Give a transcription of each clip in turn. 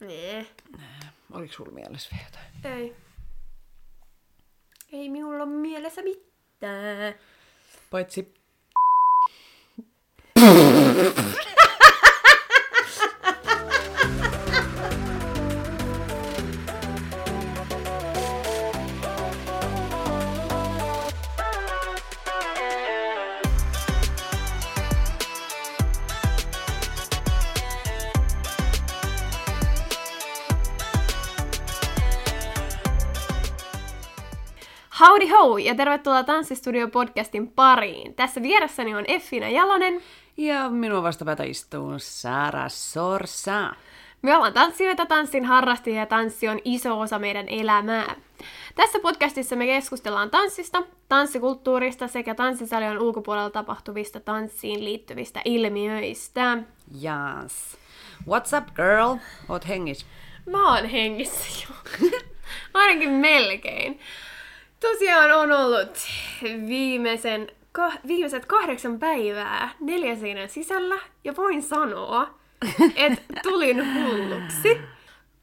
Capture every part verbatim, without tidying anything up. Nee. Oliko sulla mielessä vielä jotain? Ei. Ei minulla ole mielessä mitään. Paitsi... Howdy ho! Ja tervetuloa Tanssistudio-podcastin pariin. Tässä vieressäni on Effina Jalonen. Ja minua vastapäätä istuu Sara Sorsa. Me ollaan tanssijoita, tanssin harrastajia ja tanssi on iso osa meidän elämää. Tässä podcastissa me keskustellaan tanssista, tanssikulttuurista sekä tanssisalien ulkopuolella tapahtuvista tanssiin liittyvistä ilmiöistä. Yes. What's up, girl? Oot hengissä? Mä oon hengissä jo. Ainakin melkein. Tosiaan on ollut viimeisen, kah- viimeiset kahdeksan päivää neljän seinän sisällä, ja voin sanoa, että tulin hulluksi,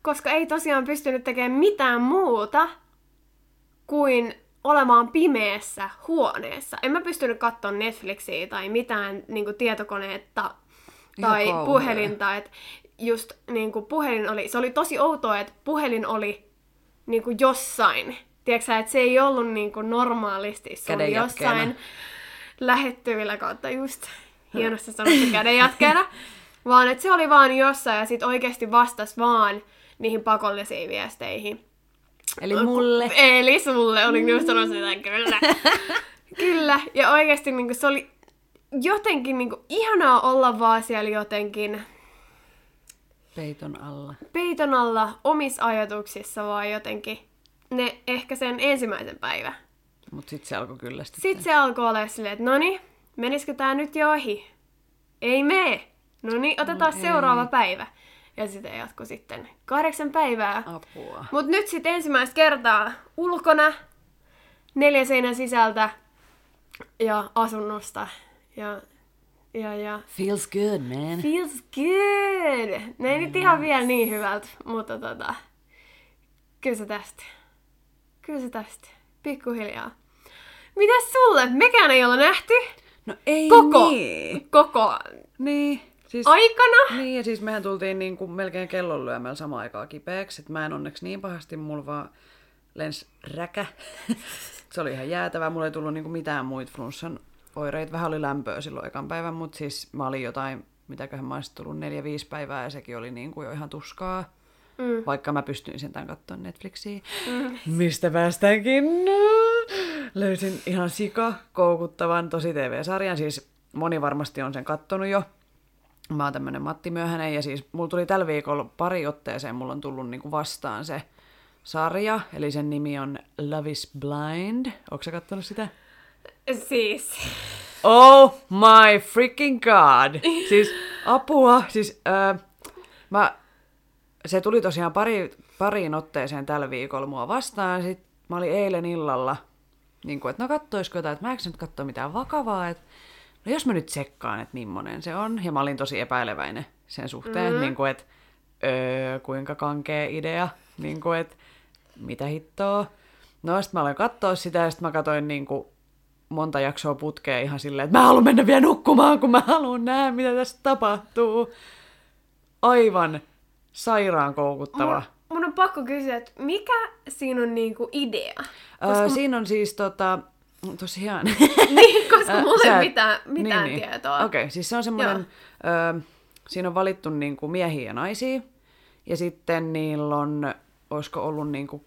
koska ei tosiaan pystynyt tekemään mitään muuta kuin olemaan pimeässä huoneessa. En mä pystynyt katsoa Netflixiä tai mitään niin kuin tietokoneetta tai puhelinta. Et just niin kuin puhelin oli, se oli tosi outoa, että puhelin oli niin kuin jossain. Tiedätkö, että se ei ollut niin kuin normaalisti, se oli jossain lähettyvillä kautta just, hienosti sanottu kädenjatkeena, vaan että se oli vaan jossain ja sit oikeesti vastasi vaan niihin pakollisiin viesteihin. Eli mulle. Eli sulle, olin just sanonut sitä, kyllä. Kyllä, ja oikeesti niin kuin, se oli jotenkin niin kuin, ihanaa olla vaan siellä jotenkin... Peiton alla. Peiton alla, omissa ajatuksissa vaan jotenkin. Ne ehkä sen ensimmäisen päivän. Mut sit se alkoi kyllästyttää. Sit se alkoi olla silleen, että noni, menisikö tää nyt jo ohi? Ei mee. Noni, otetaan no seuraava ei. päivä. Ja sitten jatkoi sitten kahdeksan päivää. Apua. Mut nyt sit ensimmäistä kertaa ulkona, neljän seinän sisältä ja asunnosta. Ja, ja, ja. Feels good, man. Feels good. Ne ei nyt ihan vielä niin hyvältä, mutta tota... Kyllä se tästä. Kyllä se tästä. Pikkuhiljaa. Mitäs sulle? Mekään ei olla nähty. No ei koko, niin. Koko niin, siis, aikana. Niin, ja siis mehän tultiin niin kuin melkein kellonlyömällä samaan aikaan kipeäksi. Et mä en onneksi niin pahasti, mulla vaan lens räkä. Se oli ihan jäätävää. Mulla ei tullut niin kuin mitään muita flunssan oireita. Vähän oli lämpöä silloin ekan päivän, mutta siis mä olin jotain, mitäköhän mä olisin tullut neljä, viisi päivää ja sekin oli niin kuin jo ihan tuskaa. Mm. Vaikka mä pystyin sentään katsomaan Netflixiä, mm. mistä päästäänkin. Löysin ihan sika koukuttavan tosi T V-sarjan. Siis moni varmasti on sen kattonut jo. Mä oon tämmönen Matti Myöhänen ja siis mulla tuli tällä viikolla pari otteeseen, mulla on tullut niinku vastaan se sarja. Eli sen nimi on Love is Blind. Ootko sä kattonut sitä? Siis... Oh my freaking god! Siis apua! Siis äh, mä... Se tuli tosiaan pari, pariin otteeseen tällä viikolla mua vastaan. Sitten mä olin eilen illalla, niin kuin, että no kattoisiko jotain, että mä eikö nyt katsoa mitään vakavaa. Että, no jos mä nyt tsekkaan, että millainen se on. Ja mä olin tosi epäileväinen sen suhteen, mm-hmm. niin kuin, että öö, kuinka kankea idea, niin kuin, että mitä hittoa. No sitten mä aloin katsoa sitä ja sitten mä katsoin niin kuin, monta jaksoa putkea ihan silleen, että mä haluan mennä vielä nukkumaan, kun mä haluan nähdä, mitä tässä tapahtuu. Aivan. Sairaan koukuttava. Mun, mun on pakko kysyä, että mikä siinä on niinku idea? Koska... Öö, siinä on siis tota... Tosiaan. Niin, koska mulla ei ole mitään, mitään niin, tietoa. Okei, okay, siis se on semmoinen... Öö, siinä on valittu niinku miehiä ja naisia. Ja sitten niillä on... Olisiko ollut niinku,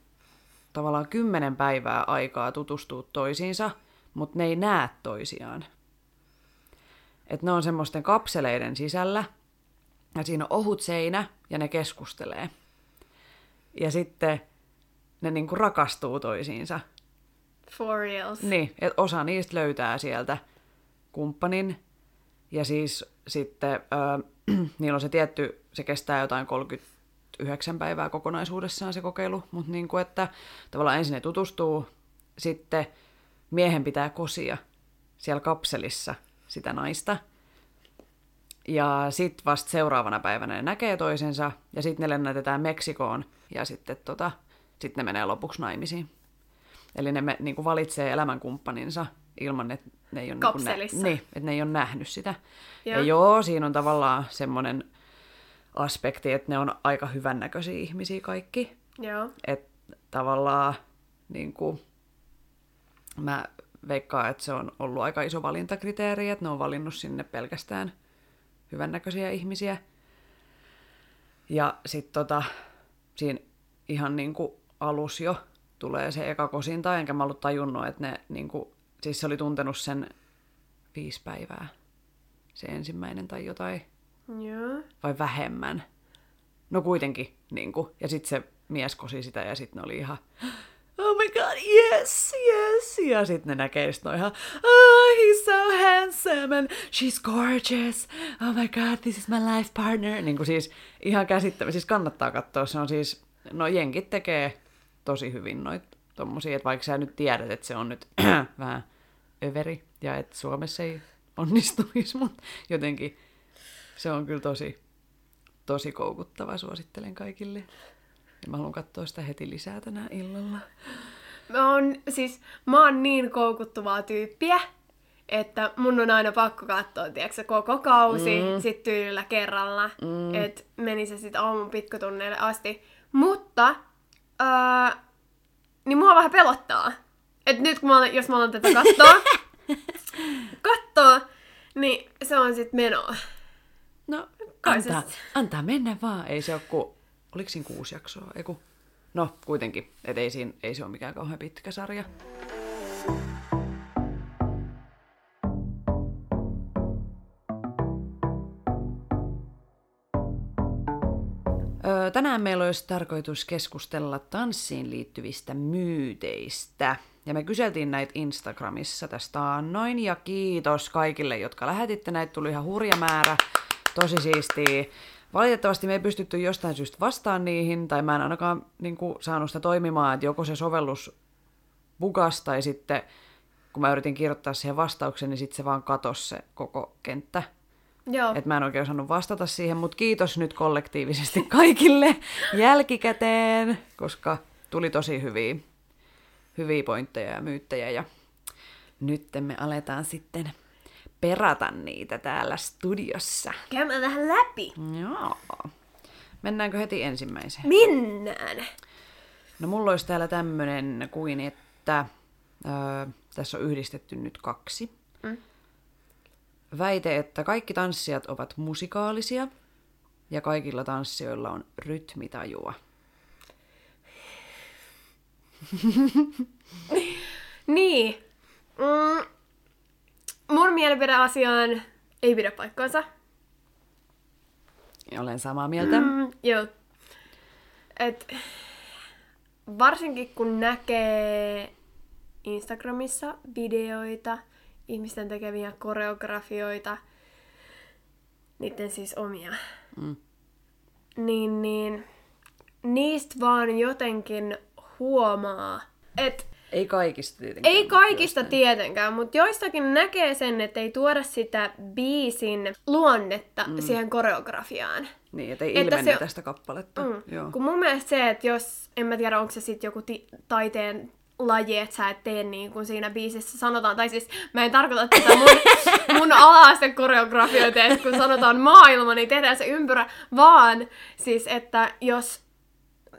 tavallaan kymmenen päivää aikaa tutustua toisiinsa, mutta ne ei näe toisiaan. Että ne on semmoisten kapseleiden sisällä. Ja siinä on ohut seinä ja ne keskustelee. Ja sitten ne niinku rakastuu toisiinsa. For reals. Niin, että osa niistä löytää sieltä kumppanin. Ja siis sitten äh, niillä on se tietty, se kestää jotain kolmekymmentäyhdeksän päivää kokonaisuudessaan se kokeilu. Mutta niinku, että tavallaan ensin ne tutustuu, sitten miehen pitää kosia siellä kapselissa sitä naista. Ja sitten vasta seuraavana päivänä ne näkee toisensa, ja sitten ne lennätetään Meksikoon, ja sitten tota, sit ne menee lopuksi naimisiin. Eli ne me, niinku valitsee elämänkumppaninsa ilman, että ne ei ole niinku nä- niin, et ne ei ole nähnyt sitä. Ja. ja joo, siinä on tavallaan semmoinen aspekti, että ne on aika hyvännäköisiä ihmisiä kaikki. Joo. Että tavallaan niinku, mä veikkaan, että se on ollut aika iso valintakriteeri, että ne on valinnut sinne pelkästään hyvännäköisiä ihmisiä. Ja sitten tota, siinä ihan niinku alus jo tulee se eka kosinta, enkä mä ollut tajunnut, että ne niinku, siis se oli tuntenut sen viisi päivää, se ensimmäinen tai jotain. Joo. Vai vähemmän. No kuitenkin, niinku. Ja sitten se mies kosi sitä ja sitten ne oli ihan, oh my god, yes, yes. Ja sitten ne näkee sit ihan, oh, he's so handsome and she's gorgeous. Oh my god, this is my life partner. Niin kuin siis ihan käsittämätöntä. Siis kannattaa katsoa. Se on siis, no jenkit tekee tosi hyvin noita tommosia, että vaikka sä nyt tiedät, että se on nyt vähän överi ja että Suomessa ei onnistuisi, mutta jotenkin se on kyllä tosi, tosi koukuttava. Suosittelen kaikille. Mä haluan katsoa sitä heti lisää tänä illalla. Mä oon, siis, mä oon niin koukuttavaa tyyppiä, että mun on aina pakko katsoa, tiiäksä, koko kausi mm. sit tyylillä kerralla. Mm. Että meni se sit aamun pikkutunneille asti. Mutta, äh, niin mua vähän pelottaa. Että nyt kun mä olen, jos mä olen tätä katsoa, katsoa, niin se on sit menoa. No, antaa, antaa mennä vaan. Ei se oo ku... Oliko siinä kuusi jaksoa? Eiku. No, kuitenkin. Et ei, siinä, ei se ole mikään kauhean pitkä sarja. Öö, tänään meillä olisi tarkoitus keskustella tanssiin liittyvistä myyteistä. Ja me kyseltiin näitä Instagramissa tästä annoin. Ja kiitos kaikille, jotka lähetitte. Näitä tuli ihan hurja määrä. Tosi siistiä. Valitettavasti me ei pystytty jostain syystä vastaan niihin, tai mä en ainakaan niin kuin, saanut sitä toimimaan, että joko se sovellus bugasi, tai sitten kun mä yritin kirjoittaa siihen vastauksen, niin sitten se vaan katosi se koko kenttä. Joo. Et mä en oikein osannut vastata siihen, mutta kiitos nyt kollektiivisesti kaikille jälkikäteen, koska tuli tosi hyviä, hyviä pointteja ja myyttejä, ja nyt me aletaan sitten perata niitä täällä studiossa. Käydään vähän läpi. Joo. Mennäänkö heti ensimmäiseen? Mennään. No mulla olisi täällä tämmönen kuin, että ö, tässä on yhdistetty nyt kaksi. Mm. Väite, että kaikki tanssijat ovat musikaalisia ja kaikilla tanssijoilla on rytmitajua. Niin. Mm. Mun mielipide asiaan ei pidä paikkaansa. Olen samaa mieltä. Mm, joo. Et varsinkin kun näkee Instagramissa videoita, ihmisten tekemiä koreografioita, niiden siis omia, mm. niin, niin niistä vaan jotenkin huomaa, että ei kaikista tietenkään. Ei kaikista joistain. tietenkään, mutta joistakin näkee sen, että ei tuoda sitä biisin luonnetta mm. siihen koreografiaan. Niin, ettei ilmenne se... tästä kappaletta. Mm. Joo. Kun mun mielestä se, että jos, en mä tiedä, onko se sitten joku ti- taiteen laji, että sä et tee niin kuin siinä biisissä sanotaan, tai siis mä en tarkoita tätä mun, mun ala-aste koreografioita, että kun sanotaan maailma, niin tehdään se ympyrä, vaan siis, että jos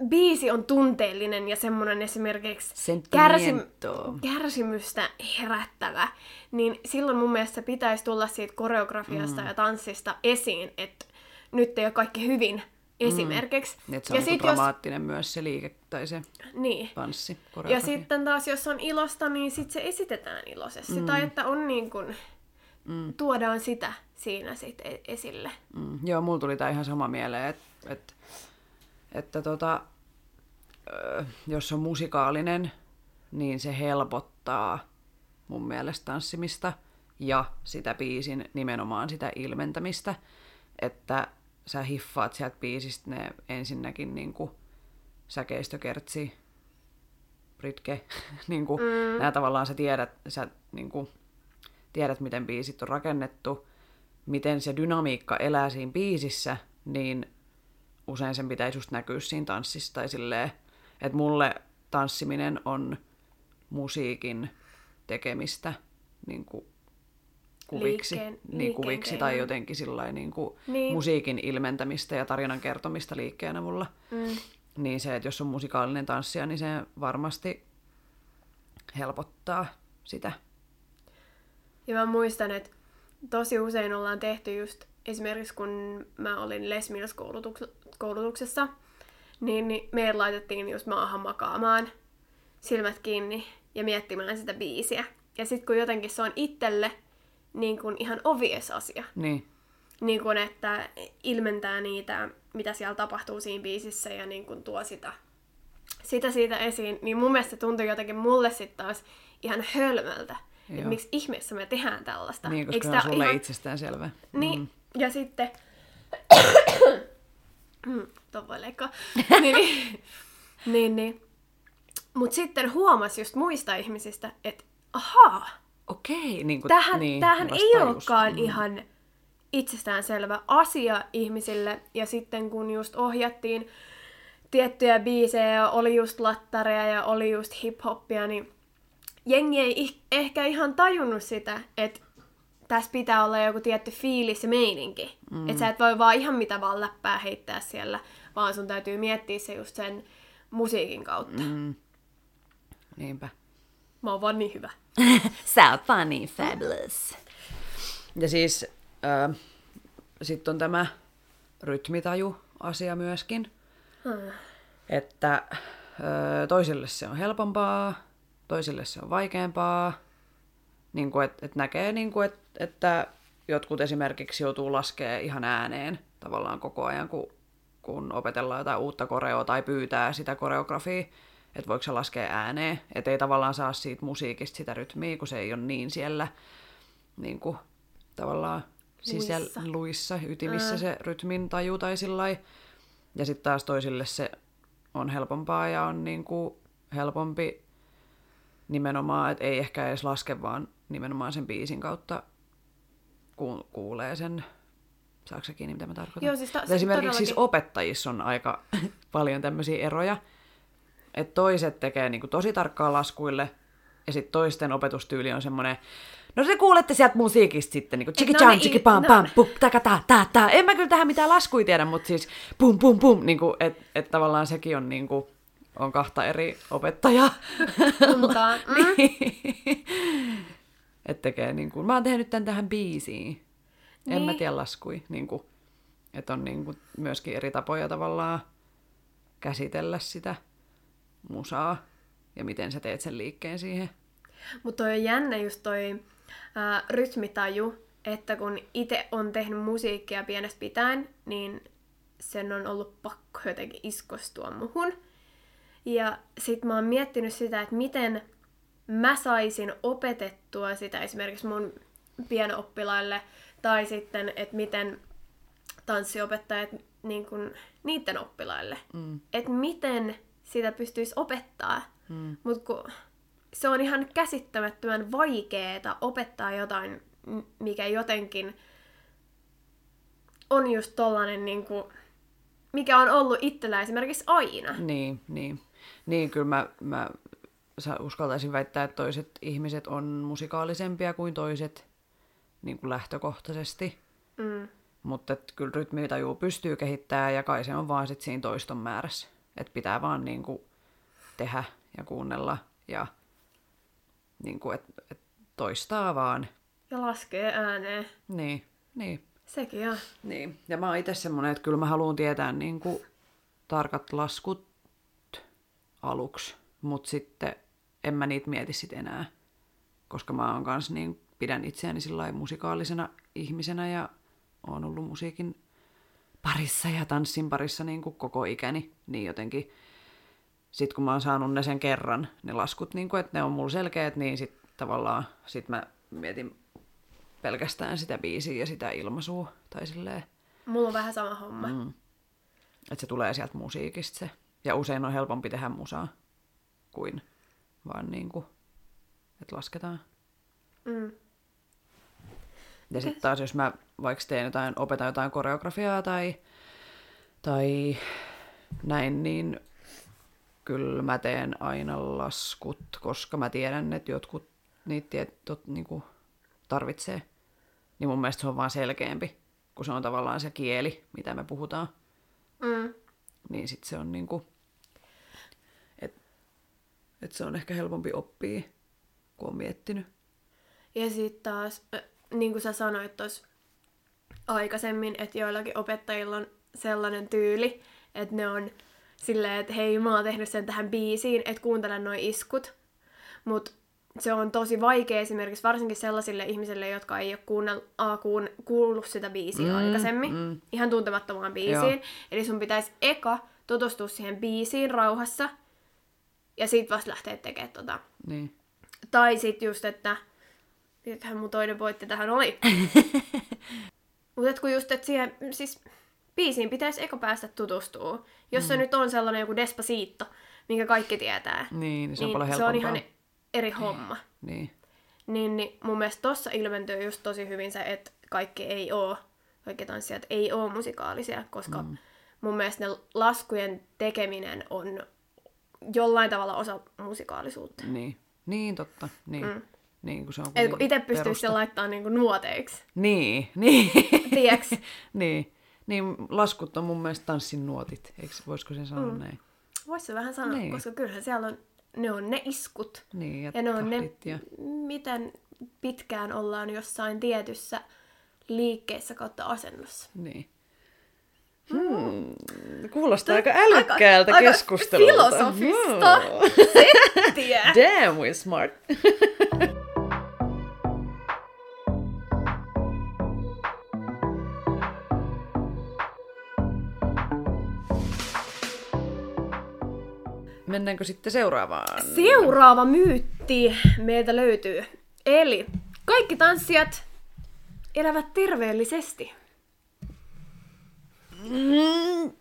biisi on tunteellinen ja semmoinen esimerkiksi kärsim- kärsimystä herättävä, niin silloin mun mielestä pitäisi tulla siitä koreografiasta mm. ja tanssista esiin, että nyt ei ole kaikki hyvin esimerkiksi. Mm. Että se on ja sit dramaattinen jos... myös se liike tai se niin. tanssi, koreografia. Ja sitten taas, jos on ilosta, niin sit se esitetään iloisesti. Mm. Tai että on niin kun, mm. tuodaan sitä siinä sit esille. Mm. Joo, mulla tuli tää ihan sama mieleen, että... Et... Että tota, jos on musikaalinen, niin se helpottaa mun mielestä tanssimista ja sitä biisin, nimenomaan sitä ilmentämistä. Että sä hiffaat sieltä biisistä ne ensinnäkin niinku säkeistökertsi, ritke, niinku, mm. nää tavallaan sä tiedät, sä niinku, tiedät, miten biisit on rakennettu. miten se dynamiikka elää siinä biisissä, niin usein sen pitäisi just näkyä siinä tanssissa tai silleen, että mulle tanssiminen on musiikin tekemistä niin kuin kuviksi, liikkeen, niin kuviksi tai jotenkin sillain, niin kuin niin. musiikin ilmentämistä ja tarinan kertomista liikkeenä mulla. Mm. Niin se, että jos on musikaalinen tanssija, niin se varmasti helpottaa sitä. Ja mä muistan, että tosi usein ollaan tehty just, esimerkiksi kun mä olin Les Mills koulutuksessa, niin, niin meidät laitettiin just maahan makaamaan, silmät kiinni ja miettimään sitä biisiä. Ja sit kun jotenkin se on itselle niin kuin ihan obvious asia. Niin. Niin kuin, että ilmentää niitä, mitä siellä tapahtuu siinä biisissä ja niin kuin tuo sitä, sitä siitä esiin. Niin mun mielestä tuntui jotenkin mulle sit taas ihan hölmöltä. Että miksi ihmeessä me tehdään tällaista? Niin, koska on sulle ihan itsestäänselvää. Niin, mm. ja sitten tuon voi leikkaa. niin, niin. niin, niin. Mutta sitten huomasi just muista ihmisistä, että ahaa, okei, niin kuin, tähän, niin, tähän ei olekaan mm. ihan itsestäänselvä asia ihmisille. Ja sitten kun just ohjattiin tiettyjä biisejä ja oli just lattareja ja oli just hip-hoppia, niin jengi ei ehkä ihan tajunnut sitä, että tässä pitää olla joku tietty fiilis ja meininki. Mm. Että sä et voi vaan ihan mitä vaan läppää heittää siellä, vaan sun täytyy miettiä se just sen musiikin kautta. Mm. Niinpä. Mä oon vaan niin hyvä. Sä oot vaan niin fabulous. Ja siis äh, sitten on tämä rytmitaju-asia myöskin. Hmm. Että äh, toiselle se on helpompaa. Toisille se on vaikeampaa, niin kuin, että, että näkee, niin kuin, että, että jotkut esimerkiksi joutuu laskemaan ihan ääneen tavallaan koko ajan, kun, kun opetellaan jotain uutta koreoa tai pyytää sitä koreografiaa, että voiko se laskea ääneen, että ei tavallaan saa siitä musiikista sitä rytmiä, kun se ei ole niin siellä niin kuin, tavallaan sisällä luissa, ytimissä mm. se rytmin taju tai sillai. Ja sitten taas toisille se on helpompaa ja on niin kuin, helpompi nimenomaan, että ei ehkä edes laske, vaan nimenomaan sen biisin kautta ku- kuulee sen. Saatko sä kiinni, mitä mä tarkoitan? Joo, siis ta- esimerkiksi todellakin siis opettajissa on aika paljon tämmöisiä eroja. Että toiset tekee niinku tosi tarkkaa laskuille, ja sitten toisten opetustyyli on semmoinen, no se kuulette sieltä musiikista sitten, niinku chiki chan, chiki pam pam, pum, taka ta ta ta. En mä kyllä tähän mitään laskuja tiedä, mutta siis pum pum pum, niinku, että et tavallaan sekin on niinku on kahta eri opettajaa. Tuntaan. Niin. Että tekee niin kuin, mä oon tehnyt tämän tähän biisiin. Niin. En mä tiedä laskui. Niin kuin, että on niin kuin myöskin eri tapoja tavallaan käsitellä sitä musaa. Ja miten sä teet sen liikkeen siihen. Mutta toi on jännä just toi ää, rytmitaju, että kun itse on tehnyt musiikkia pienestä pitäen, niin sen on ollut pakko jotenkin iskostua muhun. Ja sit mä oon miettinyt sitä, että miten mä saisin opetettua sitä esimerkiksi mun pienoppilaille, tai sitten, että miten tanssiopettajat niin kun, niiden oppilaille. Mm. Että miten sitä pystyisi opettaa. Mm. Mut kun se on ihan käsittämättömän vaikeeta opettaa jotain, mikä jotenkin on just tollanen, niin kun, mikä on ollut itsellä esimerkiksi aina. Niin, niin. Niin, kyllä mä, mä uskaltaisin väittää, että toiset ihmiset on musikaalisempia kuin toiset niin kuin lähtökohtaisesti. Mm. Mutta kyllä rytmitajuu pystyy kehittämään ja kai se on vaan sit siinä toiston määrässä. Että pitää vaan niin kuin tehdä ja kuunnella ja niin kuin, et, et toistaa vaan. Ja laskee ääneen. Niin, niin. Sekin on. Niin. Ja mä oon itse semmonen, että kyllä mä haluan tietää niin kuin tarkat laskut aluksi, mutta sitten en mä niitä mieti sit enää, koska mä oon kans niin, pidän itseäni sillain musikaalisena ihmisenä ja oon ollut musiikin parissa ja tanssin parissa niin kuin koko ikäni, niin jotenkin sit kun mä oon saanut ne sen kerran, ne laskut, niin kuin, että ne on mulla selkeät, niin sit tavallaan sit mä mietin pelkästään sitä biisiä ja sitä ilmaisua, tai silleen. Mulla on vähän sama homma. Mm. Että se tulee sieltä musiikista se. Ja usein on helpompi tehdä musaa kuin vaan niin kuin, että lasketaan. Mm. Ja sitten taas, jos mä vaikka teen jotain, opetan jotain koreografiaa tai, tai näin, niin kyllä mä teen aina laskut, koska mä tiedän, että jotkut niitä tietot niinku tarvitsee. Niin mun mielestä se on vaan selkeämpi, kun se on tavallaan se kieli, mitä me puhutaan. Mm. Niin sit se on niinku, että et se on ehkä helpompi oppia, kun on miettinyt. Ja sit taas, niin kuin sä sanoit tuossa aikaisemmin, että joillakin opettajilla on sellainen tyyli, että ne on silleen, että hei, mä oon tehnyt sen tähän biisiin, että kuuntelen noi iskut. Mut se on tosi vaikea esimerkiksi varsinkin sellaisille ihmisille, jotka ei ole kuunnellut, a, kuullut sitä biisiä mm, aikaisemmin, mm. ihan tuntemattomaan biisiin. Joo. Eli sun pitäisi eka tutustua siihen biisiin rauhassa ja sit vasta lähteä tekemään tota. Niin. Tai sit just, että mitäköhän mun toinen pointti tähän oli. Mutta kun just, että siihen, siis biisiin pitäisi eka päästä tutustua. Jos mm. se nyt on sellainen joku Despacito, minkä kaikki tietää, niin, niin se on niin paljon helpompaa. Se on ihan eri homma. Niin. Niin, niin mun mielestä tossa ilmentyy just tosi hyvin se, että kaikki ei oo, kaikki tanssijat ei oo musikaalisia, koska mm. mun mielestä ne laskujen tekeminen on jollain tavalla osa musikaalisuutta. Niin, niin totta. Niin. Mm. Niin, kun se on et kun itse pystyisi sen laittamaan niin nuoteiksi. Niin, niin. Tiiäks? Niin. Niin, laskut on mun mielestä tanssin nuotit. Eikö, voisiko sen sanoa mm. näin? Vois se vähän sanoa, niin. Koska kyllähän siellä on, ne on ne iskut. Niin, ja, ja ne on ne, ja miten pitkään ollaan jossain tietyssä liikkeessä kautta asennossa. Niin. Hmm. Kuulostaa aika älykkäältä aika, keskustelulta. Aika filosofista settiä. No. Damn, we're smart. Mennäänkö sitten seuraavaan? Seuraava myytti meiltä löytyy. Eli kaikki tanssijat elävät terveellisesti. Mm,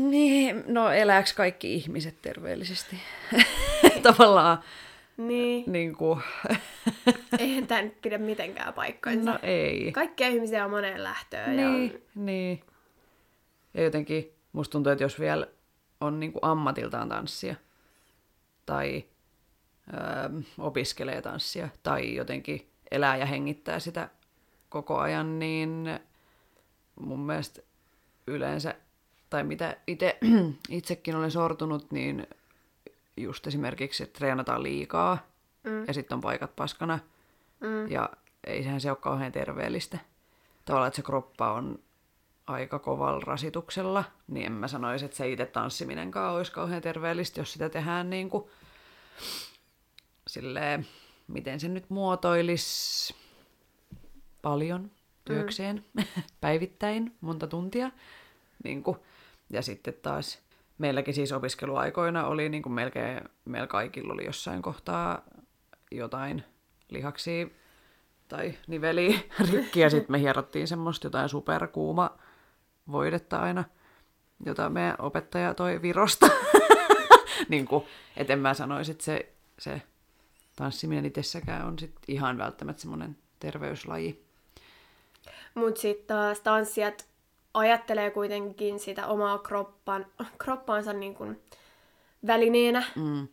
niin, no elääks kaikki ihmiset terveellisesti? Tavallaan. Niin. Niin kuin. Eihän tää nyt pidä mitenkään paikkaansa. No ei. Kaikkia ihmisiä on moneen lähtöön. Niin, ja niin. Ja jotenkin musta tuntuu, että jos vielä on niin kuin ammatiltaan tanssia tai öö, opiskelee tanssia tai jotenkin elää ja hengittää sitä koko ajan, niin mun mielestä yleensä, tai mitä ite, itsekin olen sortunut, niin just esimerkiksi, että treenataan liikaa mm. ja sitten on paikat paskana mm. ja ei sehän se ole kauhean terveellistä. Tavallaan, että se kroppa on aika kovalla rasituksella, niin en mä sanoisi, että se itse tanssiminenkaan olisi kauhean terveellistä, jos sitä tehdään niin kuin silleen, miten se nyt muotoilisi paljon työkseen, mm. päivittäin, monta tuntia. Niin kuin. Ja sitten taas meilläkin siis opiskeluaikoina oli, niin kuin melkein, meillä kaikilla oli jossain kohtaa jotain lihaksia tai niveliä rikki, ja sitten me hierottiin semmoista jotain superkuuma voidetta aina, jota meidän opettaja toi Virosta. Niin kuin, et en mä sanoisi, että se, se tanssiminen itsessäkään on sit ihan välttämättä semmoinen terveyslaji. Mut sit taas tanssijat ajattelee kuitenkin sitä omaa kroppaan, kroppaansa niin kun välineenä mm.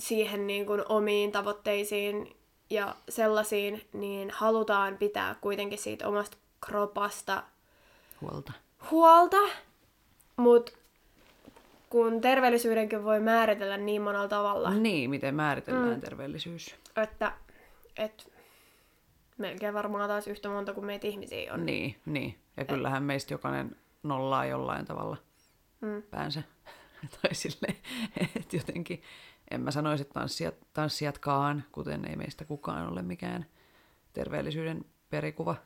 siihen niin kun omiin tavoitteisiin ja sellaisiin, niin halutaan pitää kuitenkin siitä omasta kropasta huolta. huolta. Mut kun terveellisyydenkin voi määritellä niin monella tavalla. Niin, miten määritellään mm. terveellisyys. Että et, melkein varmaan taas yhtä monta kuin meitä ihmisiä on. Niin, niin. Ja kyllähän meistä jokainen nollaa jollain tavalla mm. päänsä. Tai silleen, että jotenkin, en mä sanoisi, että tanssijat, tanssijatkaan, kuten ei meistä kukaan ole mikään terveellisyyden perikuva.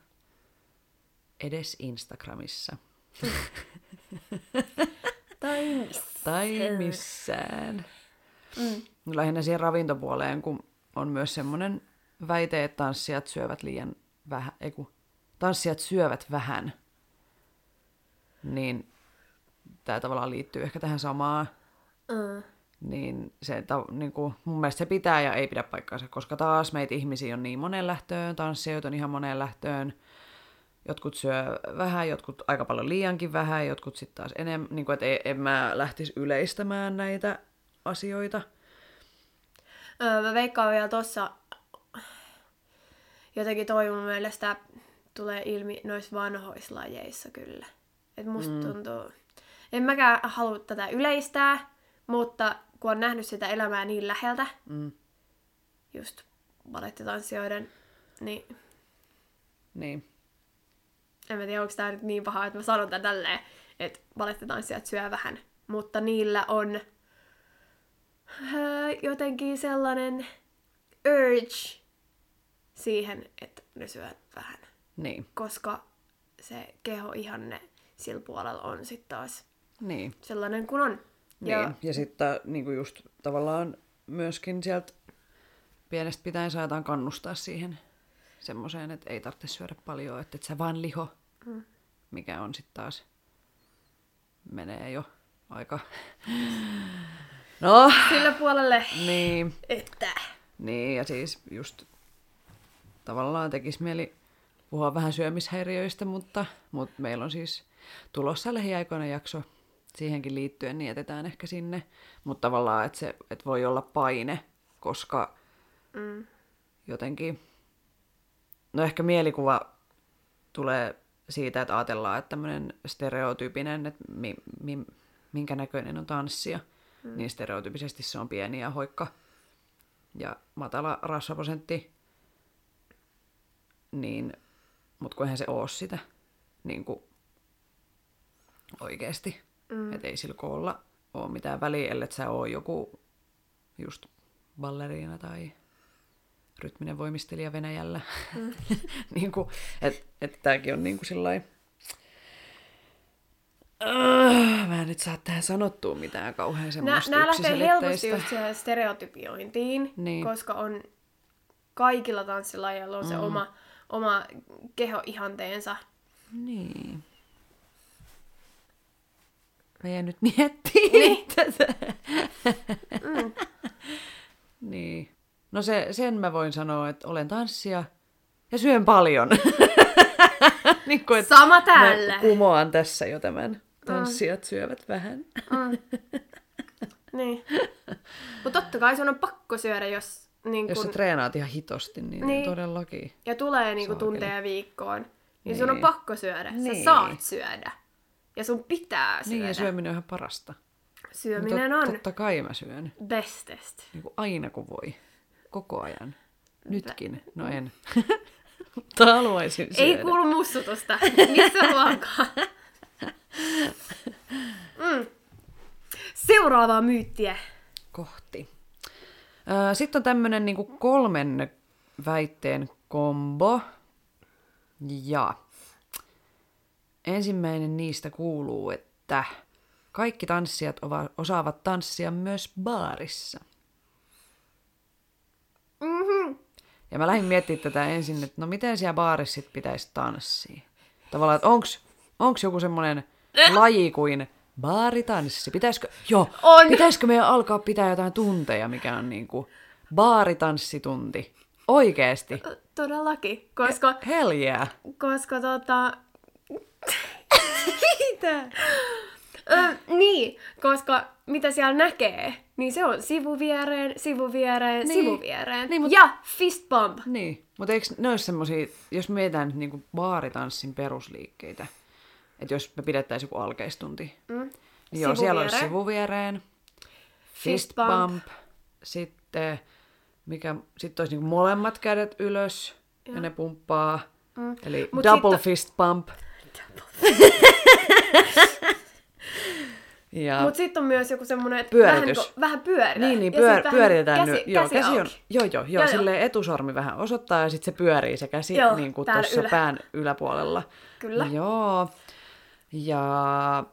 Edes Instagramissa. tai missään. Tai missään. Mm. Lähinnä siihen ravintopuoleen, kun on myös semmoinen väite, että tanssijat syövät liian vähän, ei kun, tanssijat syövät vähän, niin tämä tavallaan liittyy ehkä tähän samaan. Mm. Niin, se, ta, niin kuin, mun mielestä se pitää ja ei pidä paikkaansa, koska taas meitä ihmisiä on niin moneen lähtöön, tanssijoita on ihan moneen lähtöön. Jotkut syö vähän, jotkut aika paljon liiankin vähän, jotkut sitten taas enemmän. Niin kuin, että ei, en mä lähtisi yleistämään näitä asioita. Öö, mä veikkaan vielä tossa. Jotenkin toi mun mielestä tulee ilmi noissa vanhoissa lajeissa kyllä. Et musta mm. tuntuu... En mäkään halua tätä yleistää, mutta kun on nähnyt sitä elämää niin läheltä, mm. just balettitanssijoiden, niin... Niin. En mä tiedä, onko tää nyt niin paha, että mä sanon tän tälleen, että balettitanssijat syö vähän. Mutta niillä on öö, jotenkin sellainen urge siihen, että ne syöt vähän. Niin. Koska se kehoihanne sillä puolella on sitten taas niin. sellainen kuin on. Niin. Ja, ja sitten niinku just tavallaan myöskin sieltä pienestä pitäen saadaan kannustaa siihen semmoiseen, että ei tarvitse syödä paljon, että et sä vaan liho, mm. mikä on sitten taas menee jo aika... no. Sillä puolelle. Niin. Että. Niin, ja siis just tavallaan tekisi mieli puhua vähän syömishäiriöistä, mutta, mutta meillä on siis tulossa lähiaikoina jakso siihenkin liittyen, niin jätetään ehkä sinne. Mutta tavallaan, että se et voi olla paine, koska mm. jotenkin, no ehkä mielikuva tulee siitä, että ajatellaan, että tämmöinen stereotyypinen, että mi, mi, minkä näköinen on tanssia, mm. niin stereotyypisesti se on pieni ja hoikka ja matala rasvaprosentti. Niin, mutta kun eihän se oo sitä niin kuin oikeesti. Mm. Että ei sillä koolla oo mitään väliä, ellei sä oo joku just balleriina tai rytminen voimistelija Venäjällä. Mm. niin kuin, että et tääkin on niin kuin sillai... Öö, mä en nyt saa tähän sanottua mitään kauhean semmoista nää, yksiselitteistä. Nää lähtee helposti just siihen stereotypiointiin, niin. koska on kaikilla tanssilajeilla on mm. se oma... oma kehoihanteensa. Niin. Mä jäin nyt miettimään niin. tätä. Mm. niin. No se, sen mä voin sanoa, että olen tanssija ja syön paljon. niin kuin, sama täällä. Mä kumoan tässä jo tämän. Tanssijat mm. syövät vähän. mm. Niin. Mutta totta kai sun on pakko syödä, jos... Niin kun... Jos sä treenaat ihan hitosti, niin, niin. todellakin. Ja tulee niinku tunteja viikkoon. Niin, niin sun on pakko syödä. Niin. Sä saat syödä. Ja sun pitää syödä. Niin, ja syöminen on ihan parasta. Syöminen tot, on. Totta kai mä syön. Bestest. Niinku aina kun voi. Koko ajan. Nytkin. No en. Mutta haluaisin syödä. Ei kuulu mussutusta. Missä ruokaa? mm. Seuraavaa myyttiä. Kohti. Sitten on tämmönen niinku kolmen väitteen kombo, ja ensimmäinen niistä kuuluu, että kaikki tanssijat osaavat tanssia myös baarissa. Mm-hmm. Ja mä lähdin miettimään tätä ensin, että no miten siellä baarissa sit pitäisi tanssia. Tavallaan, että onks, onks joku semmonen laji kuin... Baaritanssi. Pitäisikö, joo, on. Pitäisikö meidän alkaa pitää jotain tunteja, mikä on niinku baaritanssitunti? Oikeesti. Todellakin, koska... Hell yeah. Koska tota... mitä? Ö, niin, koska mitä siellä näkee, niin se on sivuviereen, sivuviereen, niin. sivuviereen niin, mut... ja fist bump. Niin, mutta eikö ne ole semmosia, jos mietitään nyt niinku baaritanssin perusliikkeitä, että jos me pidettäisiin joku alkeistunti, mm. niin joo, siellä olisi sivuviereen, fist bump, bump. sitten, mikä, sitten olisi niinku molemmat kädet ylös, ja, ja ne pumppaa, mm. eli mut double fist on... bump. Mutta sitten on myös joku semmoinen, että vähän, vähän pyöritään. Niin, niin pyör, ja pyöritetään. Käsi, käsi, joo, käsi on, joo, joo, joo, joo, silleen etusormi vähän osoittaa, ja sitten se pyörii se käsi niin kuin tuossa ylä. pään yläpuolella. Kyllä. Joo. Ja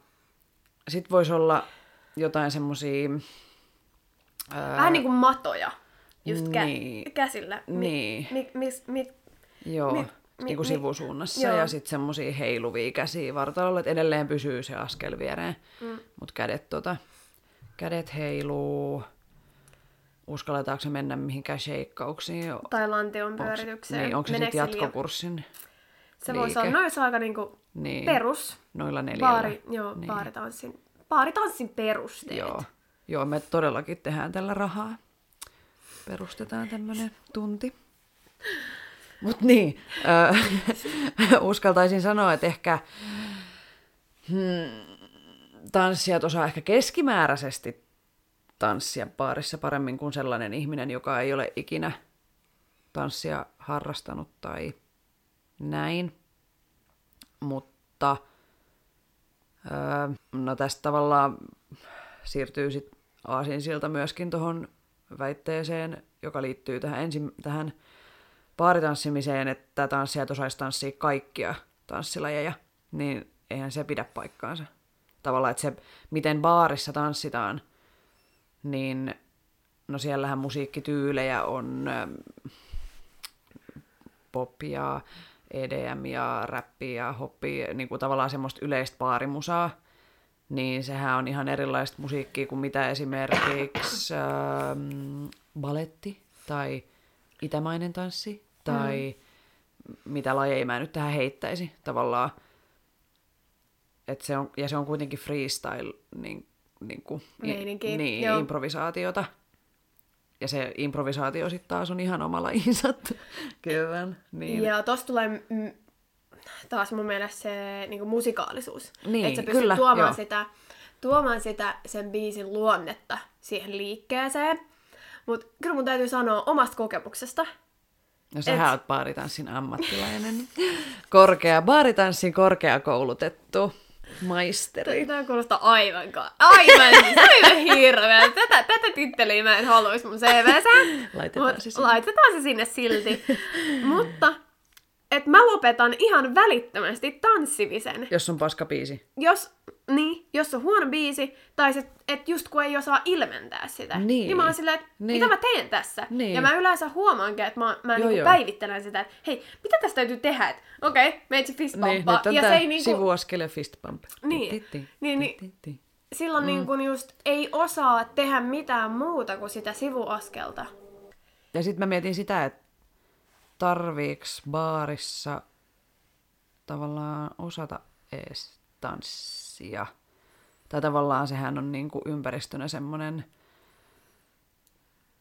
sit voisi olla jotain semmosia... Ää... Vähän niin kuin matoja just kä- niin. käsillä. Mi- niin. Mi- mi- mi- Joo, mi- mi- niin kuin sivusuunnassa. Joo. Ja sit semmosia heiluvia käsiä vartalolla, että edelleen pysyy se askel viereen. Mm. Mut kädet tota, kädet heiluu, uskalletaanko se mennä mihinkään sheikkauksiin. Tai lantion pyöritykseen. Niin, onko se sitten jatkokurssin liike? Se voisi olla, no jos aika niinku niin. perus. Noilla neljällä. Baari, joo, niin. baaritanssin, baaritanssin perusteet. Joo. joo, me todellakin tehdään tällä rahaa. Perustetaan tämmönen tunti. Mut niin, äh, uskaltaisin sanoa, että ehkä hmm, tanssijat osaa ehkä keskimääräisesti tanssia baarissa paremmin kuin sellainen ihminen, joka ei ole ikinä tanssia harrastanut tai näin. Mutta äh, no tästä tavallaan siirtyy sitten aasinsilta myöskin tuohon väitteeseen, joka liittyy tähän, ensi, tähän baaritanssimiseen, että tanssijat osaisi tanssia kaikkia tanssilajeja, niin eihän se pidä paikkaansa. Tavallaan, että se, miten baarissa tanssitaan, niin no siellähän musiikkityylejä on pop ja E D M ja räppi ja hoppi, niin kuin tavallaan semmoista yleistä baarimusaa, niin sehän on ihan erilaista musiikkia kuin mitä esimerkiksi ähm, baletti tai itämainen tanssi tai mm. mitä lajeja mä nyt tähän heittäisi tavallaan. Et se on, ja se on kuitenkin freestyle niin, niin kuin, i, niin, improvisaatiota. Ja se improvisaatio sitten taas on ihan oma lajinsa. Kyllä. Niin. Ja tossa tulee m- taas mun mielestä se niin kuin musikaalisuus. Niin, että sä pystyt kyllä, tuomaan, sitä, tuomaan sitä sen biisin luonnetta siihen liikkeeseen. Mutta kyllä mun täytyy sanoa omasta kokemuksesta. No sähän et... oot baaritanssin ammattilainen. Korkea, baaritanssin korkeakoulutettu maisteri. Tämä kuulostaa aivan, aivan, aivan hirveä. Tätä, tätä titteliä mä en haluaisi mun C V:sään. Laitetaan, laitetaan se sinne silti. Mutta et mä lopetan ihan välittömästi tanssimisen. Jos on paska biisi. Jos, niin, jos on huono biisi, tai se, et just kun ei osaa ilmentää sitä. Niin. Niin mä oon silleen, että niin. mitä mä teen tässä? Niin. Ja mä yleensä huomaankin, että mä, mä joo, niinku päivittelen sitä, että hei, mitä tästä täytyy tehdä? Okei, okay, meitsi fistpamppaa. Niin, nyt on tää niinku... sivuaskele fistpump. Niin, niin, niin silloin mm. niinku just ei osaa tehdä mitään muuta kuin sitä sivuaskelta. Ja sit mä mietin sitä, että tarviiks baarissa tavallaan osata ees tanssia? Tai tavallaan sehän on niinku ympäristönä semmonen,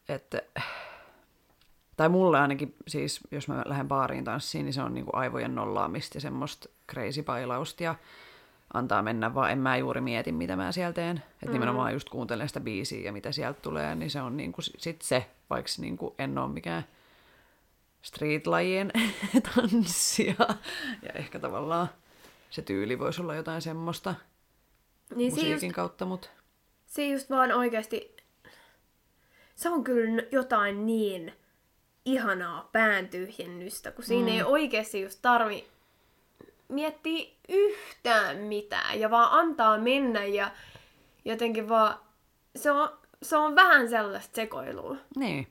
että... Tai mulle ainakin, siis jos mä lähden baariin tanssiin, niin se on niinku aivojen nollaamista ja semmoista crazy bailausta ja antaa mennä, vaan en mä juuri mieti, mitä mä siellä teen. Että mm-hmm. nimenomaan just kuuntelen sitä biisiä ja mitä sieltä tulee, niin se on niinku sit se, vaikka niinku en oo mikään... street-lajien tanssia. Ja ehkä tavallaan se tyyli voisi olla jotain semmoista niin musiikin se just, kautta, mutta... Se just vaan oikeasti... Se on kyllä jotain niin ihanaa pääntyhjennystä, kun siinä mm. ei oikeasti just tarvi miettiä yhtään mitään ja vaan antaa mennä ja jotenkin vaan... Se on, se on vähän sellaista sekoilua. Niin.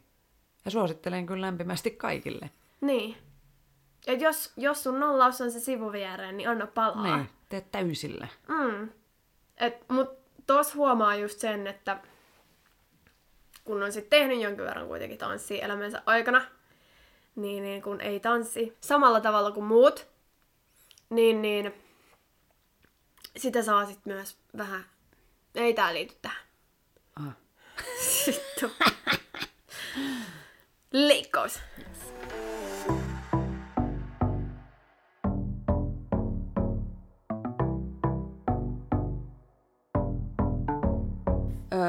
Ja suosittelen kyllä lämpimästi kaikille. Niin. Et jos, jos sun nollaus on se sivuviereen, niin anna palaa. Niin, tee täysillä. Mm. Et, mut tos huomaa just sen, että kun on sit tehnyt jonkin verran kuitenkin tanssia elämänsä aikana, niin, niin kun ei tanssi samalla tavalla kuin muut, niin, niin sitä saa sit myös vähän... Ei tää liity tähän. Ah. Sitten leikkaus. Yes.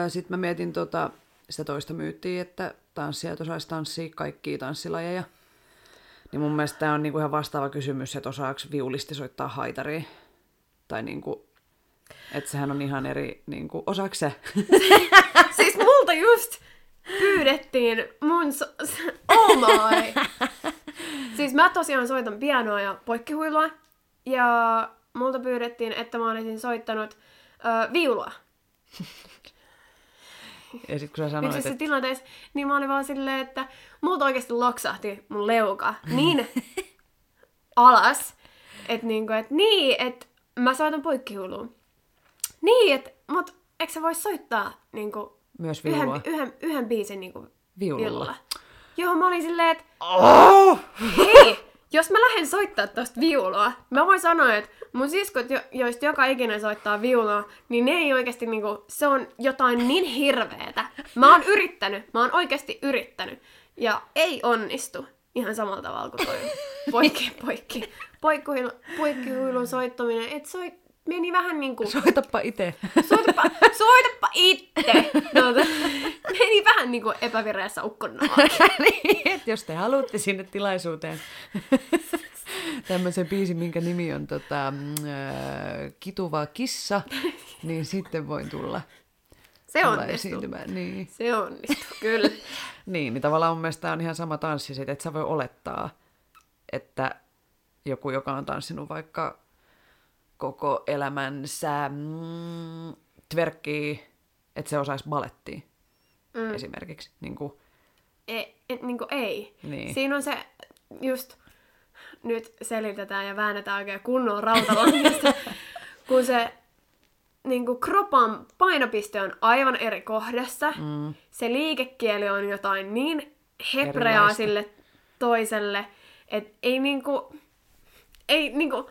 Sitten mä mietin tota, sitä toista myyttiä, että tanssijat osaisi tanssia kaikkia tanssilajeja. Niin mun mielestä tää on niinku ihan vastaava kysymys, että osaako viulisti soittaa haitaria. Tai niinku, että sehän on ihan eri, niinku, osaako se? Siis multa just... Pyydettiin mun... So- oh my! Siis mä tosiaan soitan pianoa ja poikkihuilua. Ja multa pyydettiin, että mä olisin soittanut ö, viulua. Ja sit kun sä sanoit, että... tilanteessa, niin mä olin vaan silleen, että multa oikeesti loksahti mun leuka niin alas. Että niinku, et, niin, että mä soitan poikkihuilua. Niin, että mut... Eikö eikö se voi soittaa niinku myös viulua. Yhden, yhden, yhden biisin niinku viululla. viululla. Johon mä olin silleen, että oh! Hei, jos mä lähden soittaa tosta viulua, mä voin sanoa, että mun siskot, jo, joista joka ikinä soittaa viulua, niin ne ei oikeesti niinku, se on jotain niin hirveetä. Mä oon yrittänyt, mä oon oikeesti yrittänyt. Ja ei onnistu. Ihan samalla tavalla kuin toi poikki, poikki. Poikkihuilun soittaminen, et soit, meni vähän niinku... Soitappa ite. Soitappa, soitappa ite! No, meni vähän niinku epävireässä ukkonnaalla. Et jos te haluatte sinne tilaisuuteen tämmöisen biisin, minkä nimi on tota, äh, Kituva kissa, niin sitten voin tulla. Se onnistuu. Niin. Se onnistuu, kyllä. Niin, niin tavallaan mun mielestä on ihan sama tanssi siitä, että sä voi olettaa, että joku, joka on tanssinut vaikka koko elämänsä mm, twerkkii, että se osaisi balettia mm. esimerkiksi. Niin kuin e, et, niin kuin ei. Niin. Siinä on se just, nyt selitetään ja väännetään oikein kunnon rautalangasta, kun se... Niin kuin kropan painopiste on aivan eri kohdassa. Mm. Se liikekieli on jotain niin hepreaa erilaista sille toiselle, että ei niinku... Ei niinku...